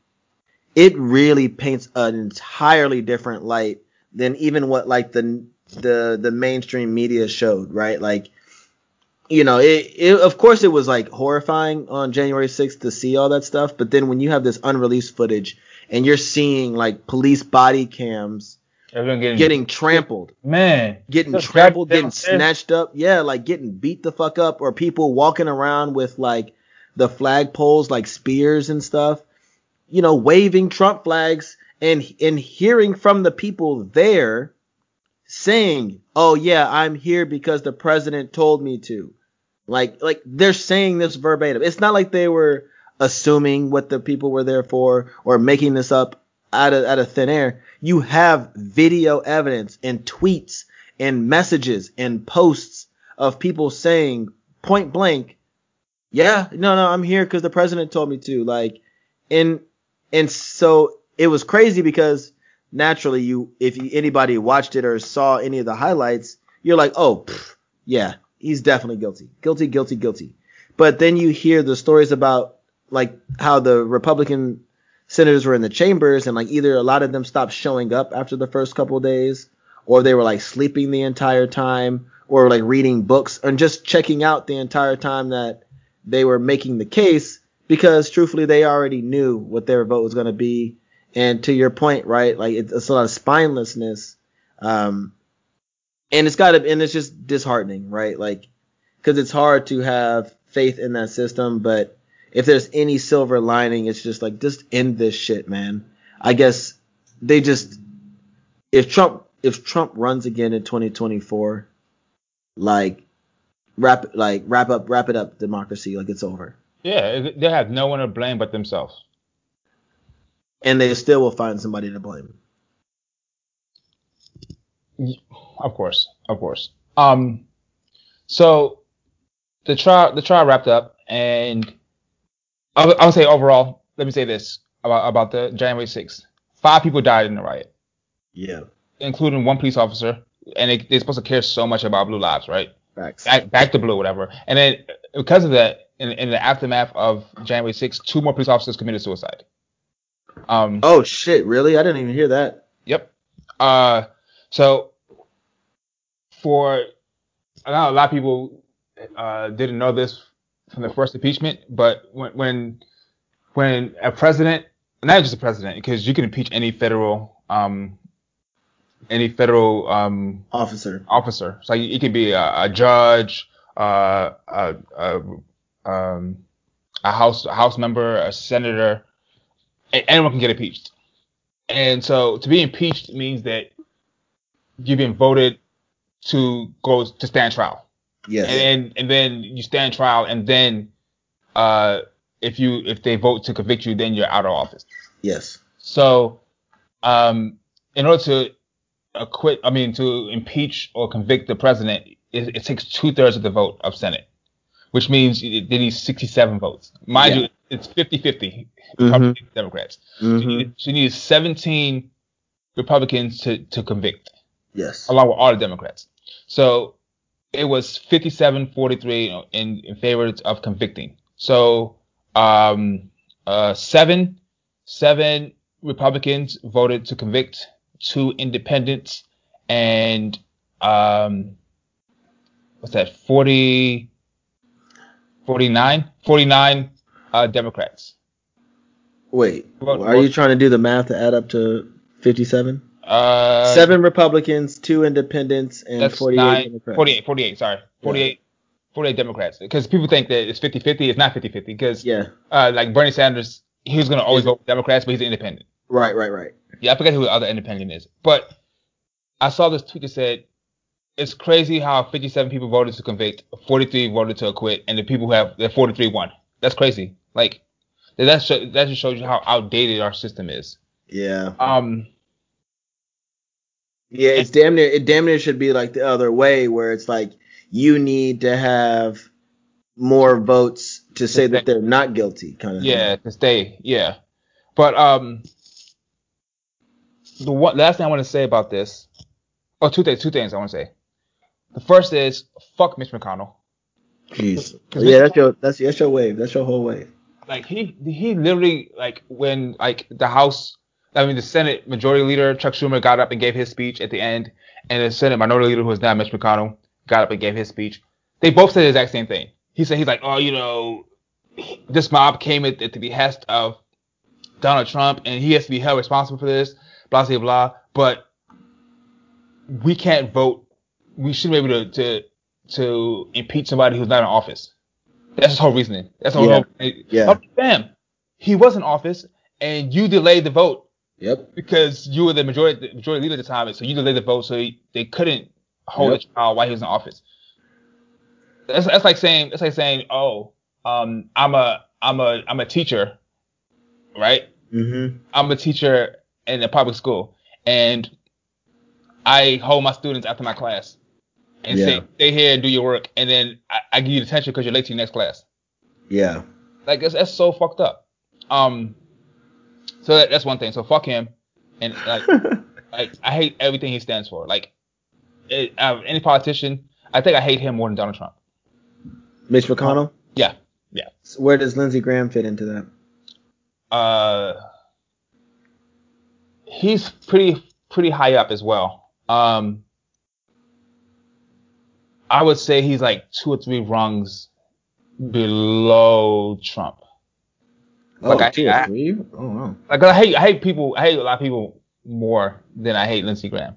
it really paints an entirely different light than even what like the, the, the mainstream media showed, right? Like, you know, it, it, of course it was like horrifying on January sixth to see all that stuff. But then when you have this unreleased footage and you're seeing like police body cams getting, getting trampled, man, getting trampled, getting snatched up. Yeah. Like getting beat the fuck up, or people walking around with like the flagpoles, like spears and stuff, you know, waving Trump flags, and, and hearing from the people there saying, oh yeah, I'm here because the president told me to. Like, like they're saying this verbatim. It's not like they were assuming what the people were there for or making this up out of, out of thin air. You have video evidence and tweets and messages and posts of people saying point blank, yeah, no, no, I'm here because the president told me to. Like, and, and so it was crazy because naturally you, if you, anybody watched it or saw any of the highlights, you're like, oh, pff, yeah, he's definitely guilty, guilty, guilty, guilty. But then you hear the stories about like how the Republican senators were in the chambers and like either a lot of them stopped showing up after the first couple of days, or they were like sleeping the entire time, or like reading books and just checking out the entire time that they were making the case, because truthfully they already knew what their vote was going to be. And to your point, right? Like it's, it's a lot of spinelessness, um, and it's got to, and it's just disheartening, right? Like, because it's hard to have faith in that system. But if there's any silver lining, it's just like, just end this shit, man. I guess they just, if Trump if Trump runs again in twenty twenty-four, like wrap like wrap up wrap it up democracy, like it's over. Yeah, they have no one to blame but themselves. And they still will find somebody to blame. Of course, of course. Um, so the trial, the trial wrapped up, and I would, I would say overall, let me say this about about the January sixth: five people died in the riot. Yeah, including one police officer, and they, they're supposed to care so much about blue lives, right? Facts. Back, back to blue, whatever. And then because of that, in, in the aftermath of January sixth, two more police officers committed suicide. Um, oh shit! Really? I didn't even hear that. Yep. Uh, so for I know a lot of people uh, didn't know this from the first impeachment, but when when when a president, not just a president, because you can impeach any federal um any federal um officer officer. So it can be a, a judge, uh, a, a um a house a house member, a senator. Anyone can get impeached. And so to be impeached means that you've been voted to go to stand trial. Yes. And, and then you stand trial, and then uh, if you if they vote to convict you, then you're out of office. Yes. So um, in order to acquit, I mean, to impeach or convict the president, it, it takes two thirds of the vote of Senate, which means they need sixty-seven votes. Mind yeah. you, it's fifty-fifty Republicans, mm-hmm. Democrats. Mm-hmm. So, you need, so you need seventeen Republicans to, to convict. Yes. Along with all the Democrats. So it was fifty-seven forty-three you know, in, in favor of convicting. So um, uh, seven, seven Republicans voted to convict, two independents, and um, what's that? forty, forty-nine, forty-nine Uh, Democrats. Wait, vote, are vote. you trying to do the math to add up to fifty-seven? Uh, Seven Republicans, two independents, and that's forty-eight nine, Democrats. forty-eight, forty-eight, sorry. forty-eight, yeah. forty-eight Democrats. Because people think that it's fifty-fifty. It's not fifty-fifty. Because, yeah. uh, like, Bernie Sanders, he was going to always vote Democrats, but he's an independent. Right, right, right. Yeah, I forget who the other independent is. But I saw this tweet that said, it's crazy how fifty-seven people voted to convict, forty-three voted to acquit, and the people who have, the forty-three won. That's crazy. Like, that sh- that just shows you how outdated our system is. Yeah. Um. Yeah, it's damn near. It damn near should be like the other way, where it's like you need to have more votes to, to say stay. that they're not guilty, kind of. Yeah, thing. to stay. Yeah, but um, the one, last thing I want to say about this, oh, two things. Two things I want to say. The first is fuck Mitch McConnell. Jeez. Yeah, that's your that's that's your wave. That's your whole wave. Like he he literally like when like the House, I mean the Senate Majority Leader Chuck Schumer got up and gave his speech at the end, and the Senate Minority Leader, who is now Mitch McConnell, got up and gave his speech. They both said the exact same thing. He said he's like, oh, you know, this mob came at, at the behest of Donald Trump, and he has to be held responsible for this, blah blah blah. But we can't vote. We shouldn't be able to to. to impeach somebody who's not in office. That's his whole reasoning. That's his whole yeah. reasoning. Yeah. Oh, bam. He was in office, and you delayed the vote. Yep. Because you were the majority, the majority leader at the time, so you delayed the vote, so he, they couldn't hold yep. the trial while he was in office. That's that's like saying that's like saying, oh, um, I'm a I'm a I'm a teacher, right? Mm-hmm. I'm a teacher in a public school, and I hold my students after my class. And yeah. say, stay here and do your work, and then I, I give you detention because you're late to your next class. Yeah. Like, that's, that's so fucked up. Um, so that, that's one thing. So fuck him. And, like, like I hate everything he stands for. Like, it, uh, any politician, I think I hate him more than Donald Trump. Mitch McConnell? Yeah. Yeah. So where does Lindsey Graham fit into that? Uh, he's pretty, pretty high up as well. Um, I would say he's like two or three rungs below Trump. Oh, like I, two or three? I, oh, wow. Like I hate, I hate people. I hate a lot of people more than I hate Lindsey Graham.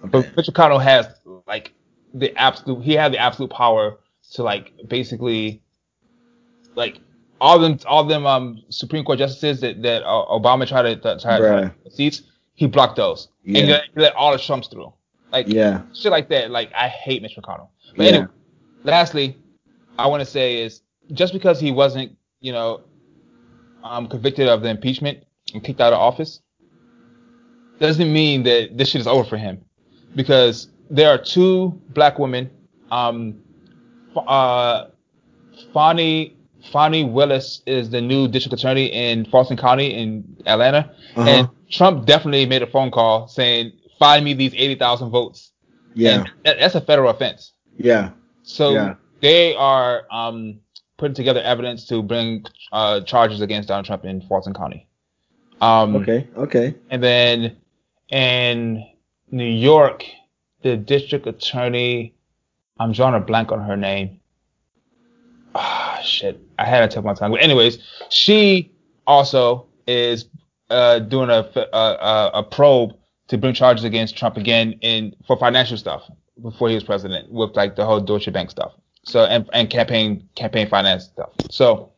Okay. But Mitch McConnell has like the absolute. He had the absolute power to like basically, like all them, all them um, Supreme Court justices that that uh, Obama tried to try to seats. He blocked those yeah. and he let all the Trumps through. Like yeah. shit like that. Like I hate Mitch McConnell. But yeah. anyway, lastly, I want to say is just because he wasn't, you know, um, convicted of the impeachment and kicked out of office doesn't mean that this shit is over for him, because there are two black women, um, uh, Fani Fani Willis is the new district attorney in Fulton County in Atlanta, uh-huh. and Trump definitely made a phone call saying, "Find me these eighty thousand votes." Yeah, that, that's a federal offense. Yeah. So yeah. they are um, putting together evidence to bring uh, charges against Donald Trump in Fulton County. Um, okay. Okay. And then in New York, the district attorney—I'm drawing a blank on her name. Ah, oh, shit! I had to take my time. But anyways, she also is uh, doing a a, a probe to bring charges against Trump again in for financial stuff before he was president, with like the whole Deutsche Bank stuff. So and, and campaign campaign finance stuff. So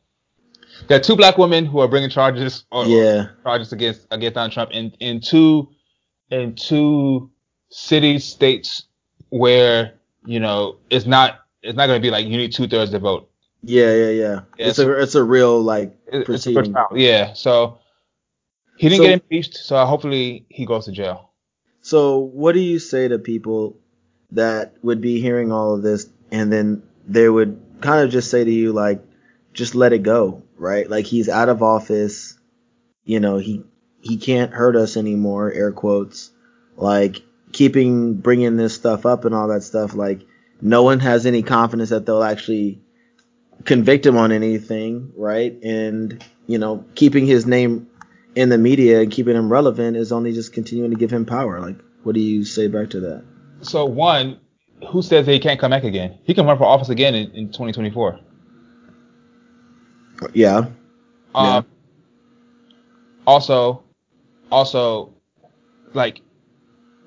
there are two black women who are bringing charges or yeah. charges against against Donald Trump in, in two in two cities, states where, you know, it's not it's not going to be like you need two thirds to vote. Yeah, yeah, yeah. It's, it's a it's a real like proceeding. Yeah, so. He didn't so, get impeached, so hopefully he goes to jail. So what do you say to people that would be hearing all of this and then they would kind of just say to you, like, just let it go, right? Like, he's out of office. You know, he he can't hurt us anymore, air quotes. Like, keeping bringing this stuff up and all that stuff, like, no one has any confidence that they'll actually convict him on anything, right? And, you know, keeping his name in the media and keeping him relevant is only just continuing to give him power. Like, what do you say back to that? So, one, who says that he can't come back again? He can run for office again in, in twenty twenty-four. Yeah. Um. Yeah. Also, also, like,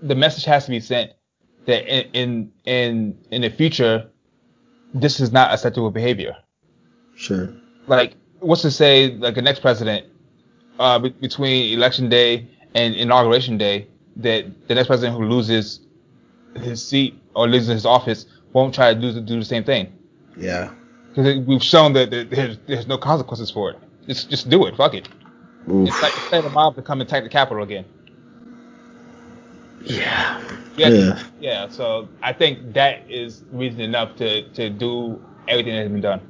the message has to be sent that in in in, in the future, this is not acceptable behavior. Sure. Like, what's to say, like, the next president, Uh, be- between election day and inauguration day, that the next president who loses his seat or loses his office won't try to do, do the same thing. Yeah. Because we've shown that, that there's, there's no consequences for it. Just, just do it. Fuck it. Oof. It's like expect the mob to come and attack the Capitol again. Yeah. Yeah. Yeah. Yeah. So I think that is reason enough to, to do everything that has been done.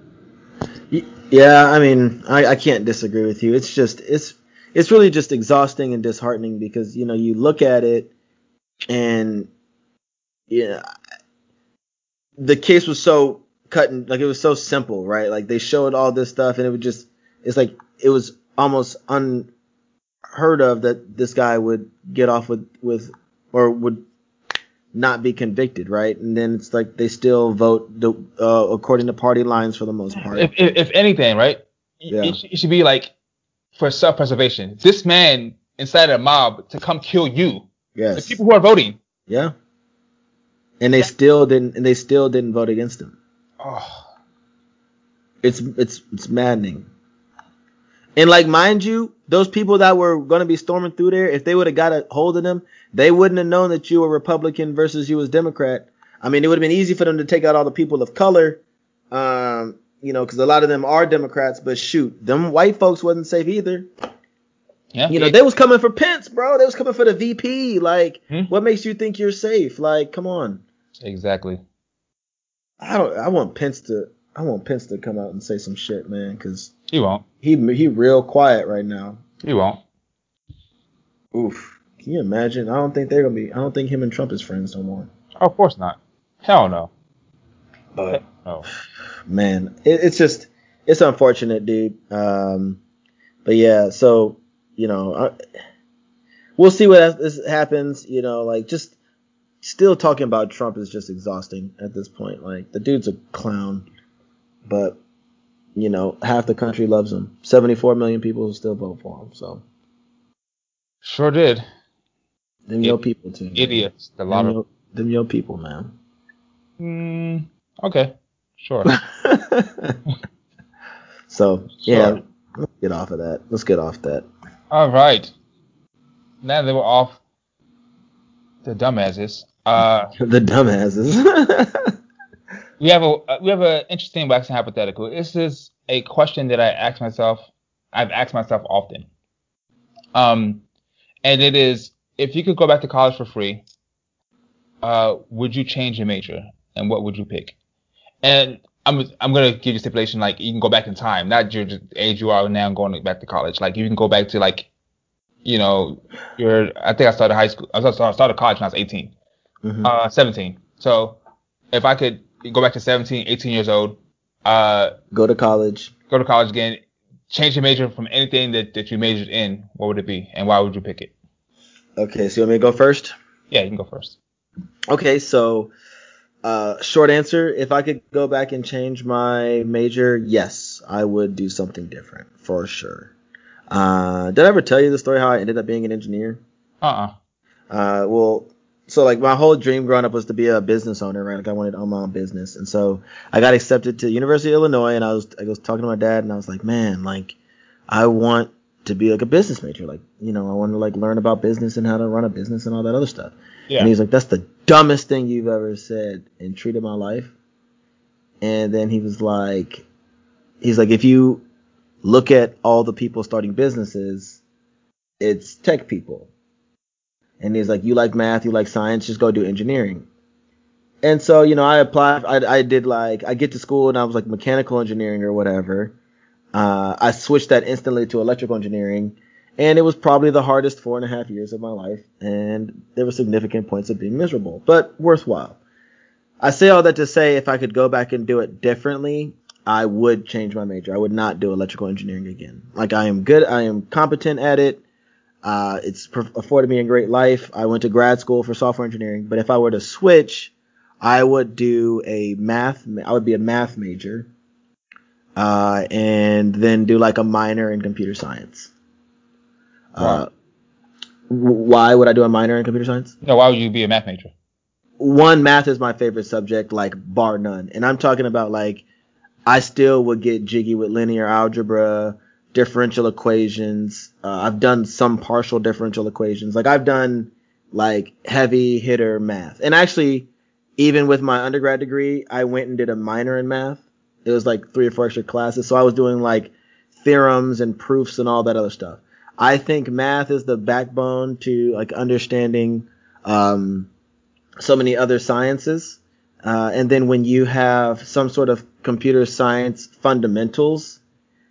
Yeah, I mean, I, I can't disagree with you. It's just it's it's really just exhausting and disheartening because, you know, you look at it and, you know, the case was so cut and like it was so simple, right? Like they showed all this stuff and it would just it's like it was almost unheard of that this guy would get off with, with or would not be convicted, right? And then it's like they still vote the, uh, according to party lines for the most part. If, if, if anything, right? Yeah. It, it should be like for self-preservation. This man incited a mob to come kill you. Yes. The people who are voting. Yeah. And they yeah. still didn't. And they still didn't vote against him. Oh. It's it's it's maddening. And like, mind you, those people that were going to be storming through there, if they would have got a hold of them, they wouldn't have known that you were Republican versus you was Democrat. I mean, it would have been easy for them to take out all the people of color, um, you know, because a lot of them are Democrats. But shoot, them white folks wasn't safe either. Yeah. You know, they was coming for Pence, bro. They was coming for the V P. Like, hmm? What makes you think you're safe? Like, come on. Exactly. I don't. I want Pence to. I want Pence to come out and say some shit, man, because he won't. He he real quiet right now. He won't. Oof. Can you imagine? I don't think they're gonna be. I don't think him and Trump is friends no more. Oh, of course not. Hell no. But oh man, it, it's just it's unfortunate, dude. Um, but yeah, so you know, I, we'll see what this happens. You know, like just still talking about Trump is just exhausting at this point. Like the dude's a clown. But, you know, half the country loves him. seventy-four million people still vote for him. So, sure did. Them it, your people, too. Idiots. The lot them, of... your, them your people, man. Mm, okay. Sure. So, yeah. Sure. Let's get off of that. Let's get off that. All right. Now that we're off the dumbasses. Uh, the dumbasses. We have a we have an interesting waxing hypothetical. This is a question that I ask myself. I've asked myself often, um, and it is: if you could go back to college for free, uh, would you change your major, and what would you pick? And I'm I'm gonna give you stipulation like you can go back in time, not your age you are now going back to college. Like you can go back to like, you know, your I think I started high school. I started college when I was eighteen, mm-hmm. uh, seventeen. So if I could. You go back to seventeen, eighteen years old. Uh, go to college. Go to college again. Change your major from anything that, that you majored in. What would it be? And why would you pick it? Okay, so you want me to go first? Yeah, you can go first. Okay, so uh, short answer. If I could go back and change my major, yes, I would do something different for sure. Uh, did I ever tell you the story how I ended up being an engineer? Uh-uh. Uh, well... So, like, my whole dream growing up was to be a business owner, right? Like, I wanted to own my own business. And so I got accepted to University of Illinois, and I was I was talking to my dad, and I was like, man, like, I want to be, like, a business major. Like, you know, I want to, like, learn about business and how to run a business and all that other stuff. Yeah. And he's like, that's the dumbest thing you've ever said and treated my life. And then he was like, he's like, if you look at all the people starting businesses, it's tech people. And he's like, you like math, you like science, just go do engineering. And so, you know, I applied. I, I did like, I get to school and I was like mechanical engineering or whatever. Uh, I switched that instantly to electrical engineering. And it was probably the hardest four and a half years of my life. And there were significant points of being miserable, but worthwhile. I say all that to say if I could go back and do it differently, I would change my major. I would not do electrical engineering again. Like I am good. I am competent at it. Uh, it's afforded me a great life. I went to grad school for software engineering, but if I were to switch, I would do a math, I would be a math major, uh, and then do like a minor in computer science. Uh, wow. Why would I do a minor in computer science? No, why would you be a math major? One, math is my favorite subject, like bar none. And I'm talking about like, I still would get jiggy with linear algebra, differential equations. Uh, I've done some partial differential equations. Like I've done like heavy hitter math. And actually, even with my undergrad degree, I went and did a minor in math. It was like three or four extra classes. So I was doing like theorems and proofs and all that other stuff. I think math is the backbone to like understanding um, so many other sciences. Uh, and then when you have some sort of computer science fundamentals,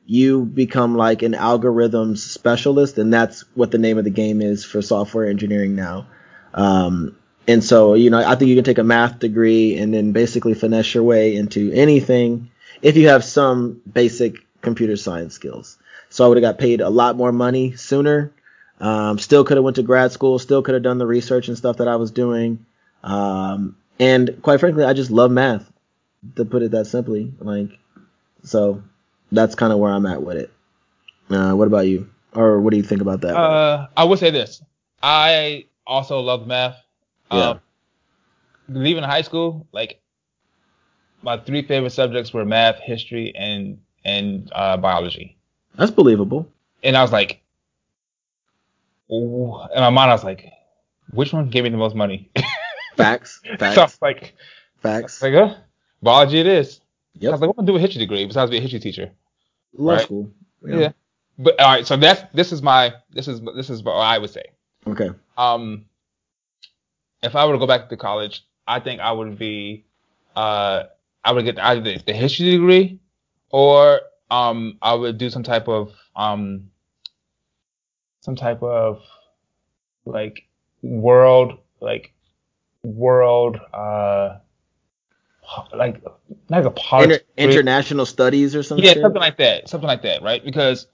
you become like an algorithms specialist, and that's what the name of the game is for software engineering now. Um, and so, you know, I think you can take a math degree and then basically finesse your way into anything if you have some basic computer science skills. So I would have got paid a lot more money sooner. Um, still could have went to grad school, still could have done the research and stuff that I was doing. Um, and quite frankly, I just love math, to put it that simply. Like, so that's kind of where I'm at with it. Uh, what about you? Or what do you think about that? Uh, I would say this. I also love math. Yeah. Um, leaving high school, like, my three favorite subjects were math, history, and, and uh, biology. That's believable. And I was like, ooh, in my mind, I was like, which one gave me the most money? Facts. Facts. So I was like, Facts. I was like, oh, biology it is. Yep. I was like, what am I going to do with a history degree besides be a history teacher? Love right? school. Yeah. yeah. But all right, so that's this is my this is this is what I would say. Okay. Um, if I were to go back to college, I think I would be, uh, I would get either the, the history degree, or um, I would do some type of um. Some type of like world, like world, uh, like like a part Inter- international studies or something. Yeah, shit. something like that, something like that, right? Because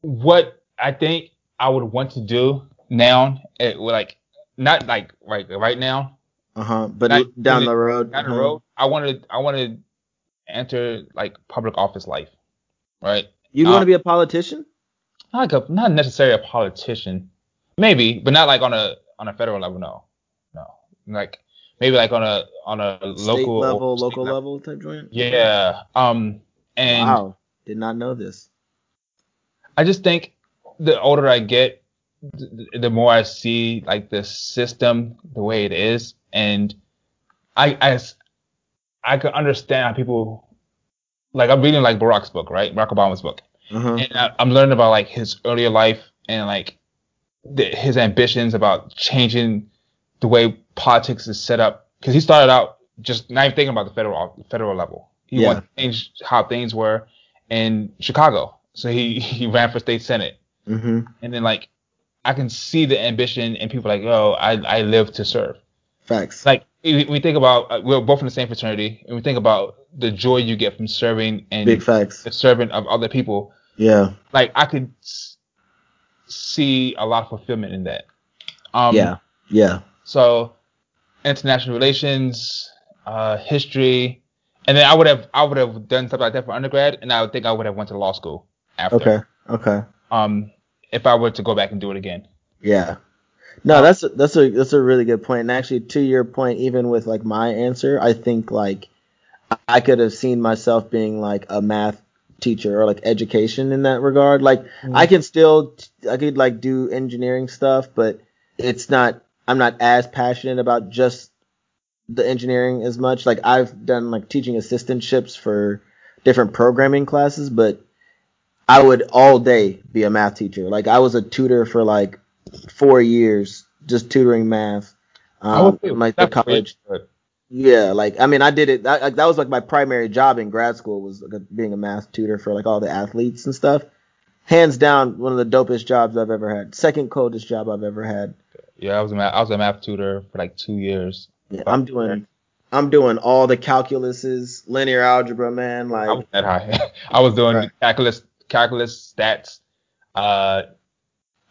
what I think I would want to do now, it, like not like right right now, uh huh, but not, down the road, down uh-huh. the road, I wanted I wanted to enter like public office life, right? You um, want to be a politician? Not like a, not necessarily a politician, maybe, but not like on a on a federal level. No, no, like maybe like on a on a state local level, local level, level type joint. Yeah. Um. And wow, did not know this. I just think the older I get, the, the more I see like the system the way it is, and I I I can understand how people like I'm reading like Barack's book, right? Barack Obama's book. Uh-huh. And I, I'm learning about like his earlier life and like the, his ambitions about changing the way politics is set up, because he started out just not even thinking about the federal federal level. He yeah. wanted to change how things were in Chicago, so he, he ran for state senate. Mm-hmm. And then like I can see the ambition and people like, oh, I I live to serve. Facts. Like we think about we're both in the same fraternity, and we think about the joy you get from serving and big facts. The servant of other people. Yeah. Like, I could see a lot of fulfillment in that. Um, yeah. Yeah. So, international relations, uh, history. And then I would have I would have done stuff like that for undergrad, and I would think I would have went to law school after. Okay. Okay. Um, if I were to go back and do it again. Yeah. No, that's a, that's a that's a really good point. And actually, to your point, even with like my answer, I think like I could have seen myself being like a math teacher or like education in that regard. Like mm-hmm. I can still, I could like do engineering stuff, but it's not, I'm not as passionate about just the engineering as much. Like I've done like teaching assistantships for different programming classes, but I would all day be a math teacher. Like I was a tutor for like four years, just tutoring math, um, in, like the college. Good. Yeah, like I mean, I did it. That, that was like my primary job in grad school, was being a math tutor for like all the athletes and stuff. Hands down, one of the dopest jobs I've ever had. Second coldest job I've ever had. Yeah, I was a math, I was a math tutor for like two years. Yeah, I'm doing, I'm doing all the calculuses, linear algebra, man. Like I was that high. I was doing right. calculus, calculus, stats, uh,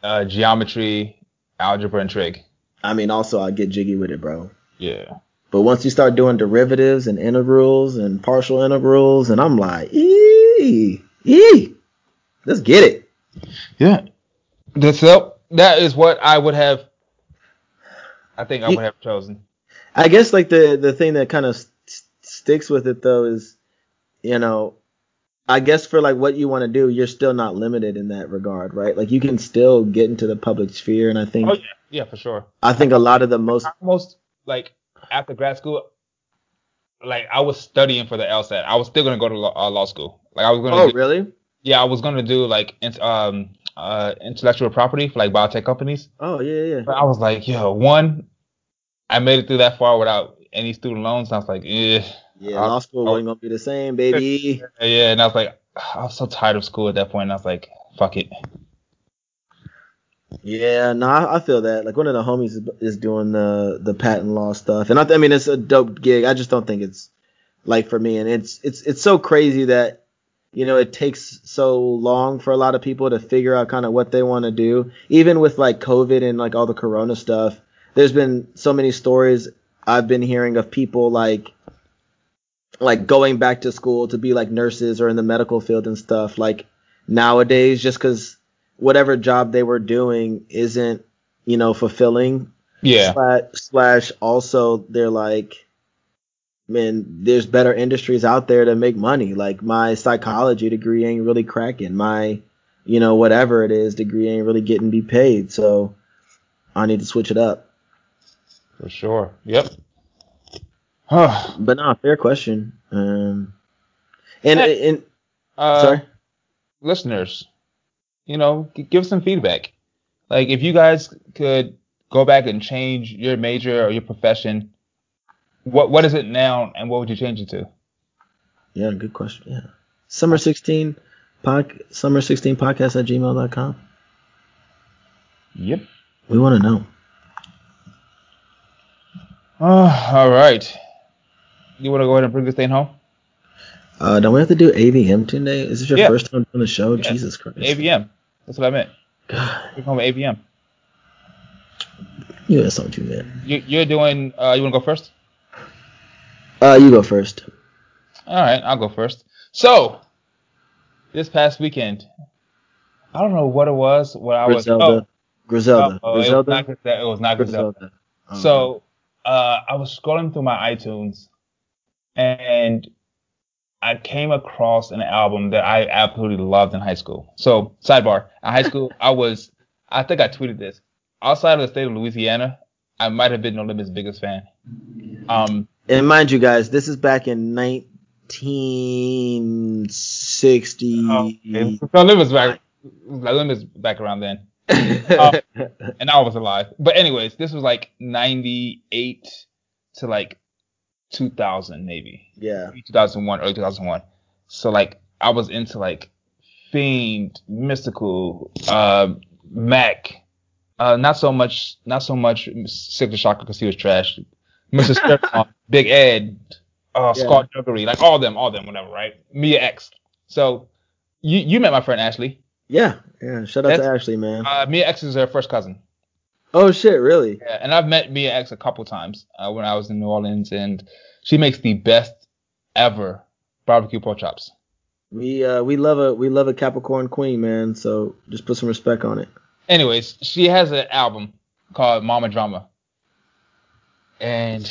uh, geometry, algebra, and trig. I mean, also I get jiggy with it, bro. Yeah. But once you start doing derivatives and integrals and partial integrals, and I'm like, ee, ee, let's get it. Yeah. That's up. That is what I would have, I think I would have chosen. I guess like the, the thing that kind of st- sticks with it though is, you know, I guess for like what you want to do, you're still not limited in that regard, right? Like you can still get into the public sphere. And I think, oh, yeah. yeah, for sure. I think a lot of the most, most like, after grad school, like I was studying for the LSAT. I was still gonna go to law, uh, law school. Like I was gonna. Oh do, really? Yeah, I was gonna do like in, um uh intellectual property for like biotech companies. Oh yeah, yeah. But I was like, yo, one, I made it through that far without any student loans. And I was like, eh, Yeah, law school wasn't going to be the same, baby. Yeah, and I was like, I was so tired of school at that point, and I was like, fuck it. Yeah, no, I, I feel that. Like, one of the homies is, is doing the the patent law stuff. And I, th- I mean, it's a dope gig. I just don't think it's, like, for me. And it's it's it's so crazy that, you know, it takes so long for a lot of people to figure out kind of what they want to do. Even with, like, COVID and, like, all the corona stuff, there's been so many stories I've been hearing of people, like, like going back to school to be, like, nurses or in the medical field and stuff, like, nowadays, just because whatever job they were doing isn't, you know, fulfilling. Yeah. Slash, slash also, they're like, man, there's better industries out there to make money. Like, my psychology degree ain't really cracking. My, you know, whatever it is, degree ain't really getting be paid. So I need to switch it up. For sure. Yep. Huh. But no, fair question. Um, and, hey, and uh, sorry, listeners, you know, give some feedback. Like, if you guys could go back and change your major or your profession, what what is it now, and what would you change it to? Yeah, good question. Yeah, summer sixteen pod, summer sixteen podcast at gmail dot com. Yep, we want to know. Oh, all right. You want to go ahead and bring this thing home? Uh, don't we have to do A V M today? Is this your yeah. first time doing the show? Yeah. Jesus Christ. A V M. That's what I meant. God. We're going with A V M. You got something too, man. You, you're doing, uh, you want to go first? Uh, you go first. All right, I'll go first. So, this past weekend, I don't know what it was. What I Griselda. was. Oh, Griselda. Oh, Griselda. It was not Griselda. It was not Griselda. Griselda. Oh, so, uh, I was scrolling through my iTunes, and I came across an album that I absolutely loved in high school. So, sidebar, in high school, I was, I think I tweeted this. Outside of the state of Louisiana, I might have been No Limits' biggest fan. Um, and mind you guys, this is back in nineteen sixty. Oh, okay. No Limits back, No Limits back around then. um, and I was alive. But anyways, this was like ninety-eight to like two thousand, maybe. Yeah. two thousand one, early two thousand one. So, like, I was into, like, Fiend, Mystical, uh, Mac. Uh, not so much, not so much Sickle Shocker, because he was trash. Mister Stern, Big Ed, uh, yeah. Scott Duggery, like, all them, all them, whatever, right? Mia X. So, you, you met my friend Ashley. Yeah. Yeah. Shout out That's, to Ashley, man. Uh, Mia X is her first cousin. Oh, shit, really? Yeah, and I've met Mia X a couple times uh, when I was in New Orleans, and she makes the best ever barbecue pork chops. We uh, we love a we love a Capricorn queen, man, so just put some respect on it. Anyways, she has an album called Mama Drama. And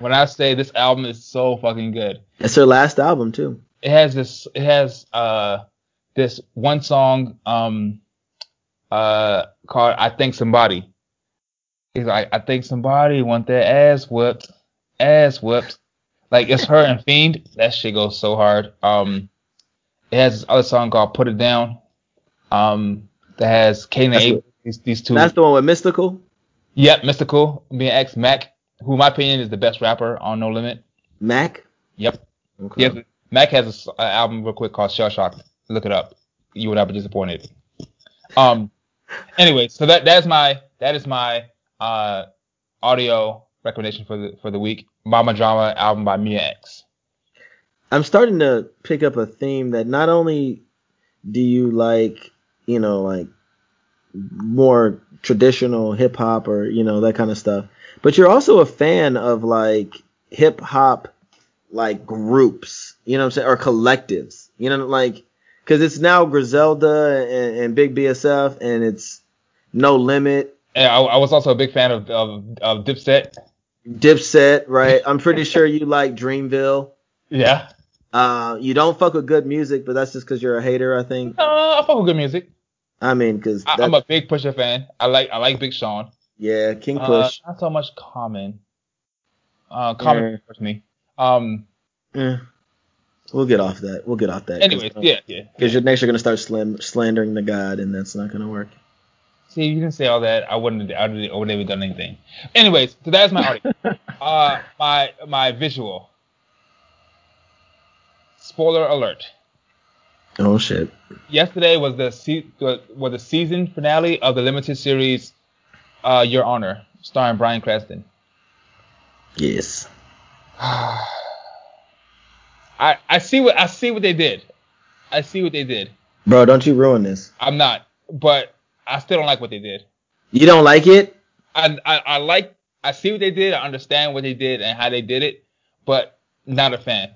when I say this album is so fucking good. It's her last album, too. It has this it has uh this one song um Uh, called I Think Somebody. He's like, I think somebody want their ass whooped, ass whooped. Like, it's her and Fiend. That shit goes so hard. Um, it has this other song called Put It Down. Um, that has Cain and Abel. These, these two. That's the one with Mystical. Yep, Mystical. Me and X Mac, who in my opinion is the best rapper on No Limit. Mac. Yep. Okay. Yes, Mac has an album real quick called Shell Shock. Look it up. You would not be disappointed. Um. Anyway, so that that's my that is my uh audio recommendation for the for the week. Mama Drama album by Mia X. I'm starting to pick up a theme that not only do you like, you know, like more traditional hip hop or, you know, that kind of stuff, but you're also a fan of like hip hop like groups, you know what I'm saying, or collectives, you know, like. Because it's now Griselda and, and Big B S F, and it's No Limit. Yeah, I, I was also a big fan of, of, of Dipset. Dipset, right. I'm pretty sure you like Dreamville. Yeah. Uh, you don't fuck with good music, but that's just because you're a hater, I think. No, uh, I fuck with good music. I mean, because... I'm a big Pusha fan. I like I like Big Sean. Yeah, King Push. Uh, not so much Common. Uh, Common, yeah. me. Um... Yeah. We'll get off that. We'll get off that. Anyways, yeah, yeah. Because yeah. next you're going to start slam- slandering the God, and that's not going to work. See, you can say all that. I wouldn't. I would have never done anything. Anyways, so that's my audio. uh, my my visual. Spoiler alert. Oh shit. Yesterday was the se- was the season finale of the limited series, uh, Your Honor, starring Bryan Cranston. Yes. I I see what I see what they did. I see what they did. Bro, don't you ruin this. I'm not, but I still don't like what they did. You don't like it? I I, I like I see what they did. I understand what they did and how they did it, but not a fan.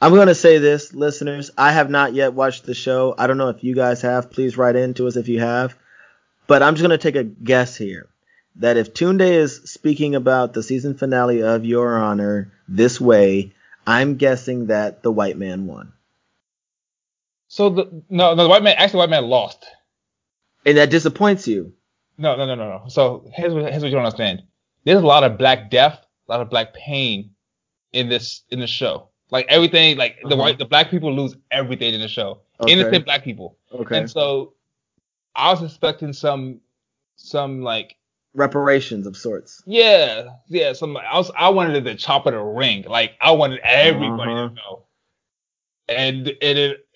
I'm going to say this, listeners. I have not yet watched the show. I don't know if you guys have. Please write in to us if you have. But I'm just going to take a guess here that if Tunde is speaking about the season finale of Your Honor this way, I'm guessing that the white man won. So, the, no, no, the white man, actually, the white man lost. And that disappoints you. No, no, no, no, no. So, here's what, here's what you don't understand. There's a lot of black death, a lot of black pain in this, in this show. Like, everything, like, uh-huh. the white, the black people lose everything in the show. Okay. Innocent black people. Okay. And so, I was expecting some, some, like, reparations of sorts. Yeah, yeah. Some I was, I wanted the chop of the ring. Like I wanted everybody uh-huh. to know. And it it,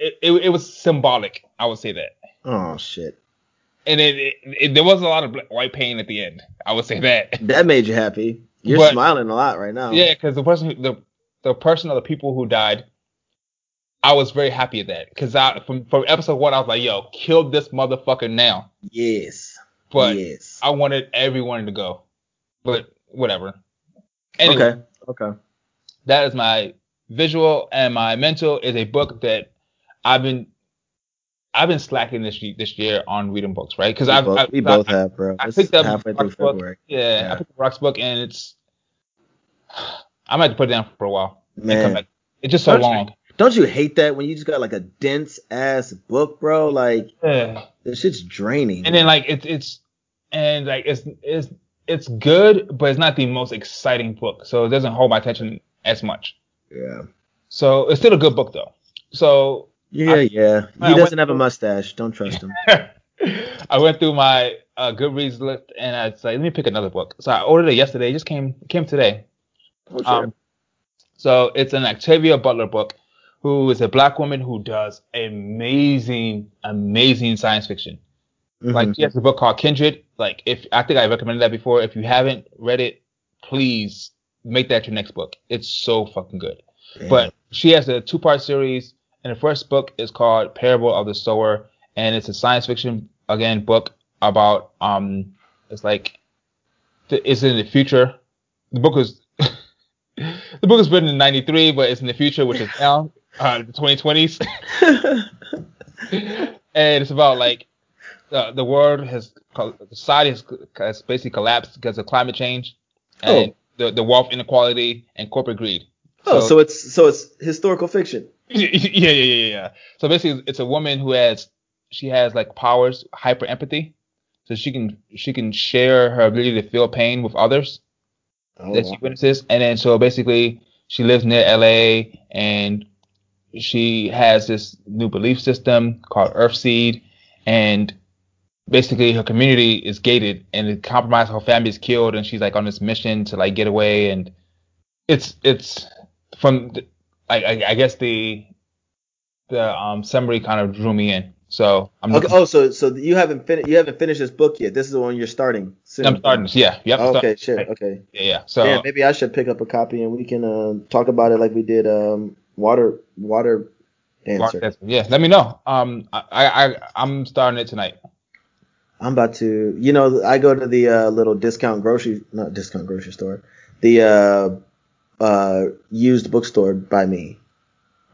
it it it was symbolic. I would say that. Oh shit. And it, it, it there was a lot of black, white pain at the end. I would say that. That made you happy. You're but, smiling a lot right now. Yeah, because the person who, the the person or the people who died, I was very happy at that. Because I from from episode one I was like, yo, kill this motherfucker now. Yes. But yes. I wanted everyone to go. But whatever. Anyway, okay. Okay. That is my visual, and my mental is a book that I've been I've been slacking this this year on reading books, right? Because I've, both, I've we I, both I, have, bro. I, I picked up halfway through February. Book. Yeah, yeah, I picked up Rock's book, and it's I might have to put it down for a while. Man, come back. It's just so don't long. You, don't you hate that when you just got like a dense ass book, bro? Like yeah. This shit's draining. And then like it's it's. And like it's it's it's good, but it's not the most exciting book, so it doesn't hold my attention as much. Yeah. So it's still a good book though. So yeah, I, yeah. He doesn't have through, a mustache. Don't trust him. I went through my uh, Goodreads list and I was like, let me pick another book. So I ordered it yesterday. It just came came today. Okay. Um, so it's an Octavia Butler book, who is a black woman who does amazing, amazing science fiction. Mm-hmm. Like she has a book called Kindred. Like if I think I recommended that before. If you haven't read it, please make that your next book. It's so fucking good. Damn. But she has a two-part series, and the first book is called Parable of the Sower, and it's a science fiction again book about um, it's like th- it's in the future. The book is the book is written in ninety-three, but it's in the future, which is now uh, the twenty twenties, and it's about like. Uh, the world has, society has, has basically collapsed because of climate change and oh. the, the wealth inequality and corporate greed. Oh, so, so it's so it's historical fiction. Yeah, yeah, yeah, yeah, yeah. So basically, it's a woman who has she has like powers, hyper empathy, so she can she can share her ability to feel pain with others oh, that she witnesses, and then so basically she lives near L A and she has this new belief system called Earthseed, and basically, her community is gated and it compromised. Her family is killed, and she's like on this mission to like get away. And it's it's from the, I, I I guess the the um summary kind of drew me in. So I'm okay. Oh, so so you haven't finished you haven't finished this book yet. This is the one you're starting soon. I'm starting. Yeah. Yep. Oh, okay. Sure. Okay. Yeah. Yeah. So yeah, maybe I should pick up a copy and we can um, talk about it like we did um water water dancer. Yeah. Let me know. Um. I I I'm starting it tonight. I'm about to, you know, I go to the uh, little discount grocery, not discount grocery store, the uh, uh, used bookstore by me.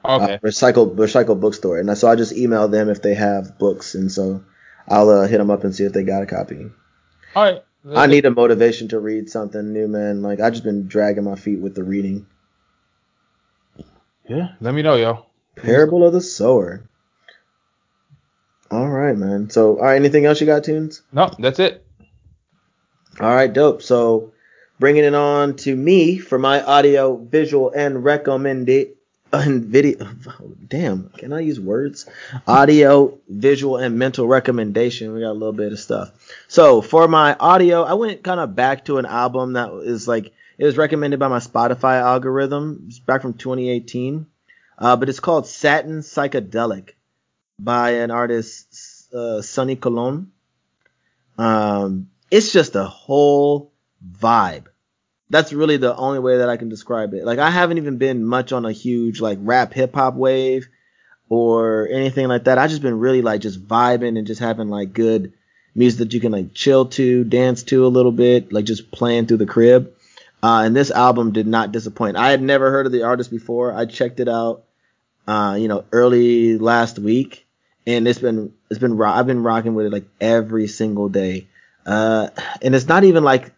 Okay. Uh, recycle, recycle bookstore. And so I just email them if they have books. And so I'll uh, hit them up and see if they got a copy. All right. I need a motivation to read something new, man. Like, I've just been dragging my feet with the reading. Yeah. Let me know, yo. Parable of the Sower. All right, man. So, all right, anything else you got, Tunes? No, that's it. All right, dope. So, bringing it on to me for my audio, visual, and recommended and video. Damn, can I use words? Audio, visual, and mental recommendation. We got a little bit of stuff. So for my audio, I went kind of back to an album that is like, it was recommended by my Spotify algorithm. It's back from twenty eighteen. Uh, but it's called Satin Psychedelic by an artist, uh, Sonny Colon. Um, it's just a whole vibe. That's really the only way that I can describe it. Like, I haven't even been much on a huge, like, rap hip-hop wave or anything like that. I've just been really, like, just vibing and just having, like, good music that you can, like, chill to, dance to a little bit, like, just playing through the crib. Uh, and this album did not disappoint. I had never heard of the artist before. I checked it out, uh, you know, early last week, and it's been it's been ro- I've been rocking with it like every single day. Uh, and it's not even like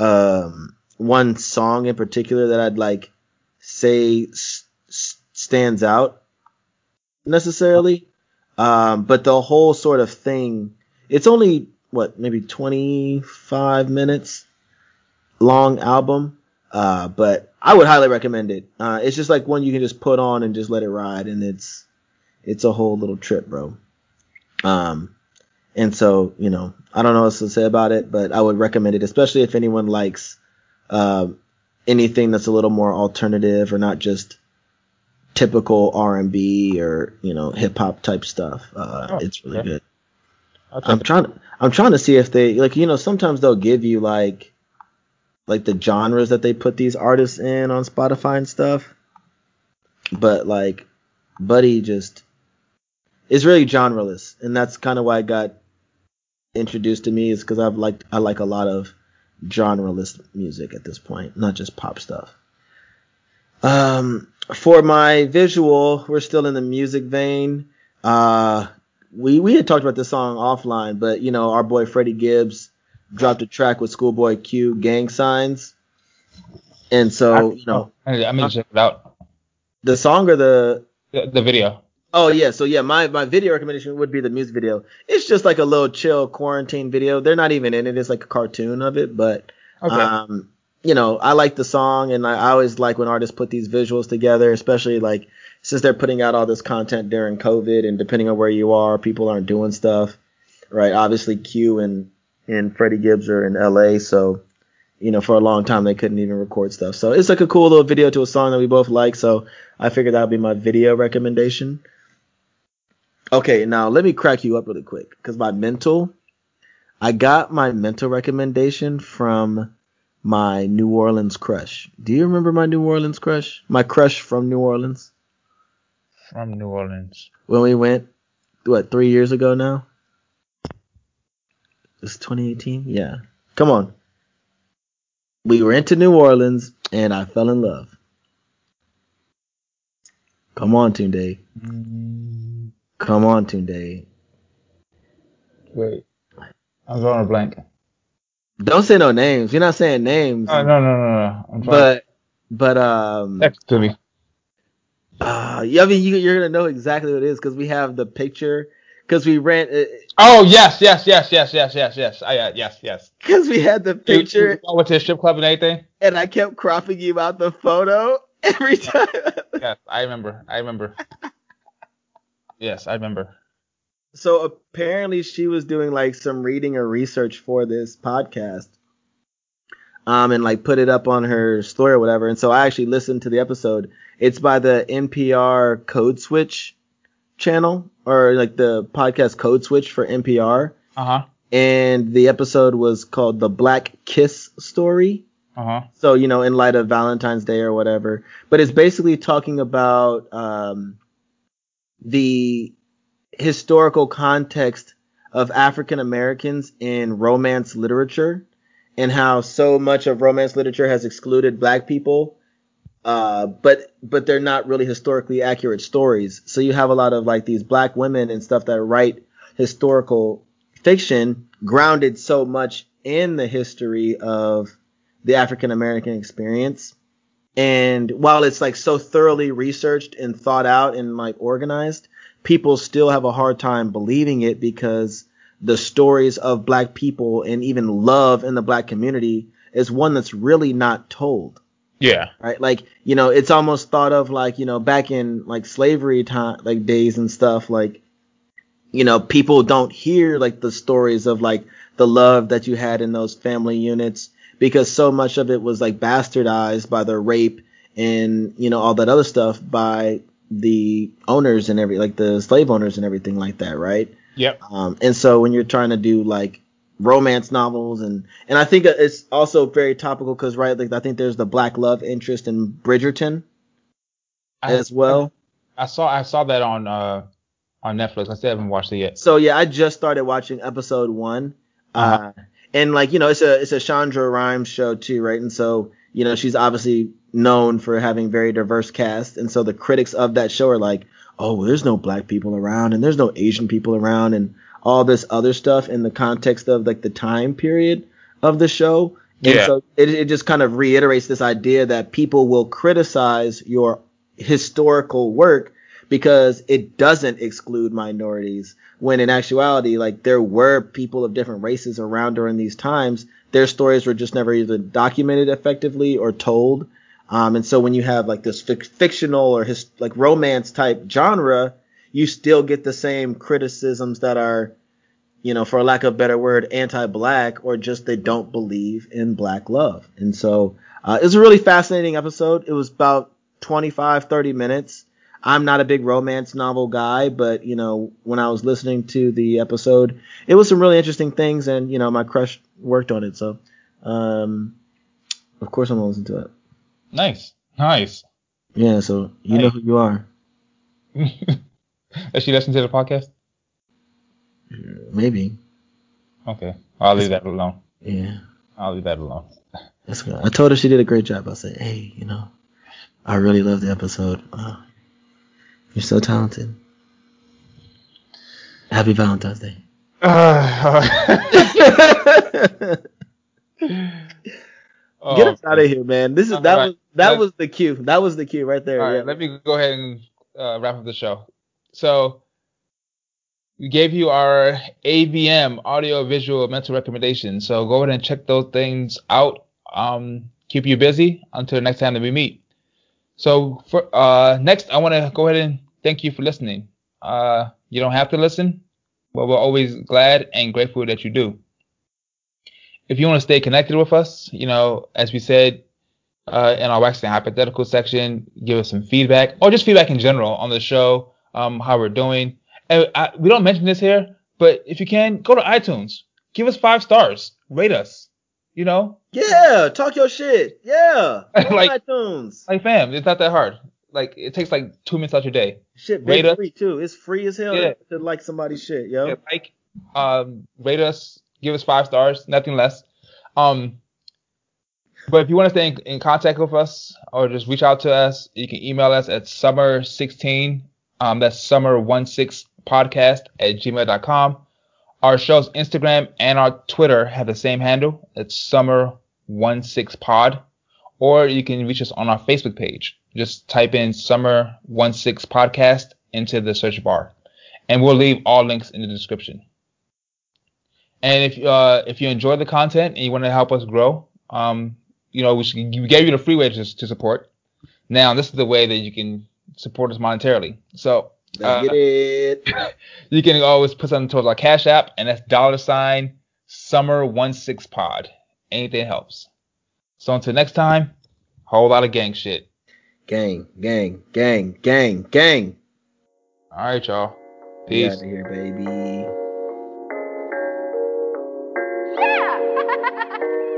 um, one song in particular that I'd like say s- stands out necessarily, um, but the whole sort of thing. It's only what maybe twenty-five minutes. Long album, uh but I would highly recommend it. Uh it's just like one you can just put on and just let it ride, and it's it's a whole little trip, bro. Um and so, you know, I don't know what else to say about it, but I would recommend it, especially if anyone likes uh, anything that's a little more alternative or not just typical R and B or, you know, hip-hop type stuff. uh oh, it's really okay. good I'm it. trying I'm trying to see if they, like, you know, sometimes they'll give you like like the genres that they put these artists in on Spotify and stuff. But like Buddy just is really genreless, and that's kind of why it got introduced to me, is because I've liked I like a lot of genreless music at this point, not just pop stuff. Um for my visual, we're still in the music vein. Uh we we had talked about this song offline, but you know, our boy Freddie Gibbs dropped a track with Schoolboy Q, Gang Signs. And so, you know, I mean, check it out. The song or the, the the video? Oh yeah, so yeah, my my video recommendation would be the music video. It's just like a little chill quarantine video. They're not even in it. It's like a cartoon of it, but okay. um, you know, I like the song, and I, I always like when artists put these visuals together, especially like since they're putting out all this content during COVID, and depending on where you are, people aren't doing stuff, right? Obviously, Q and and Freddie Gibbs are in L A, so, you know, for a long time they couldn't even record stuff. So it's like a cool little video to a song that we both like, so I figured that would be my video recommendation. Okay, now let me crack you up really quick, because my mental, I got my mental recommendation from my New Orleans crush. Do you remember my New Orleans crush? My crush from New Orleans? From New Orleans. When we went, what, three years ago now? It's twenty eighteen? Yeah. Come on. We were into New Orleans, and I fell in love. Come on, Tunde. Come on, Tunde. Wait. I'm drawing a blank. Don't say no names. You're not saying names. No, no, no, no, no. I'm but, but, um... Next to me. Uh, yeah, I mean, you, you're going to know exactly what it is, because we have the picture... Because we ran. Uh, oh yes, yes, yes, yes, yes, yes, yes. I uh, yes, yes. Because we had the picture. I went to a strip club and everything. And I kept cropping you out the photo every time. Yes, I remember. I remember. Yes, I remember. So apparently she was doing like some reading or research for this podcast, um, and like put it up on her story or whatever. And so I actually listened to the episode. It's by the N P R Code Switch channel, or like the podcast Code Switch for N P R. Uh-huh. And the episode was called The Black Kiss Story. Uh-huh. So, you know, in light of Valentine's Day or whatever. But it's basically talking about um, the historical context of African Americans in romance literature, and how so much of romance literature has excluded black people. Uh, but but they're not really historically accurate stories. So you have a lot of like these black women and stuff that write historical fiction grounded so much in the history of the African American experience. And while it's like so thoroughly researched and thought out and like organized, people still have a hard time believing it, because the stories of black people and even love in the black community is one that's really not told. Yeah. Right. Like, you know, it's almost thought of like, you know, back in like slavery time, like days and stuff, like, you know, people don't hear like the stories of like the love that you had in those family units because so much of it was like bastardized by the rape and, you know, all that other stuff by the owners and every like the slave owners and everything like that. Right. Yep. Um, and so when you're trying to do like romance novels and and I think it's also very topical because right like I think there's the black love interest in Bridgerton I, as well. I, I saw I saw that on uh on Netflix. I still haven't watched it yet. So yeah, I just started watching episode one. Uh-huh. Uh and like you know it's a it's a Shonda Rhimes show too, right? And so you know she's obviously known for having very diverse cast, and so the critics of that show are like, oh, well, there's no black people around and there's no Asian people around and all this other stuff in the context of like the time period of the show. And yeah. so it, it just kind of reiterates this idea that people will criticize your historical work because it doesn't exclude minorities. When in actuality, like there were people of different races around during these times, their stories were just never either documented effectively or told. Um, and so when you have like this fic- fictional or his like romance type genre, you still get the same criticisms that are, you know, for lack of a better word, anti-black or just they don't believe in black love. And so uh, it was a really fascinating episode. It was about twenty-five, thirty minutes. I'm not a big romance novel guy, but, you know, when I was listening to the episode, it was some really interesting things. And, you know, my crush worked on it. So, um, of course, I'm going to listen to it. Nice. Nice. Yeah. So, you nice. know who you are. Does she listen to the podcast? Maybe. Okay. I'll leave that alone. Yeah. I'll leave that alone. That's good. I told her she did a great job. I said, hey, you know, I really love the episode. Wow. You're so talented. Happy Valentine's Day. Uh, oh, Get us out of here, man. This is that right. was that Let's, was the cue. That was the cue right there. All right, yeah. Let me go ahead and uh, wrap up the show. So we gave you our A V M, audio, visual, mental recommendations. So go ahead and check those things out. Um, keep you busy until the next time that we meet. So for, uh, next, I want to go ahead and thank you for listening. Uh, you don't have to listen, but we're always glad and grateful that you do. If you want to stay connected with us, you know, as we said, uh, in our Waxing Hypothetical section, give us some feedback or just feedback in general on the show. Um, how we're doing. And I, we don't mention this here, but if you can, go to iTunes. Give us five stars. Rate us. You know? Yeah. Talk your shit. Yeah. like, iTunes. Like, fam, it's not that hard. Like, it takes like two minutes out your day. Shit, rate us. Free too. It's free as hell yeah. to like somebody's shit, yo. Yeah, like, um, rate us. Give us five stars. Nothing less. Um, But if you want to stay in, in contact with us or just reach out to us, you can email us at summer sixteen. Um, that's summer sixteen podcast at gmail dot com. Our show's Instagram and our Twitter have the same handle. It's summer sixteen pod. Or you can reach us on our Facebook page. Just type in summer sixteen podcast into the search bar. And we'll leave all links in the description. And if uh, if you enjoy the content and you want to help us grow, um, you know, we, should, we gave you the free ways to, to support. Now, this is the way that you can support us monetarily. So uh, get it. You can always put something towards our Cash App, and that's dollar sign summer sixteen pod. Anything helps. So until next time, whole lot of gang shit. Gang, gang, gang, gang, gang. All right, y'all. Peace. Get out of here, baby. Yeah.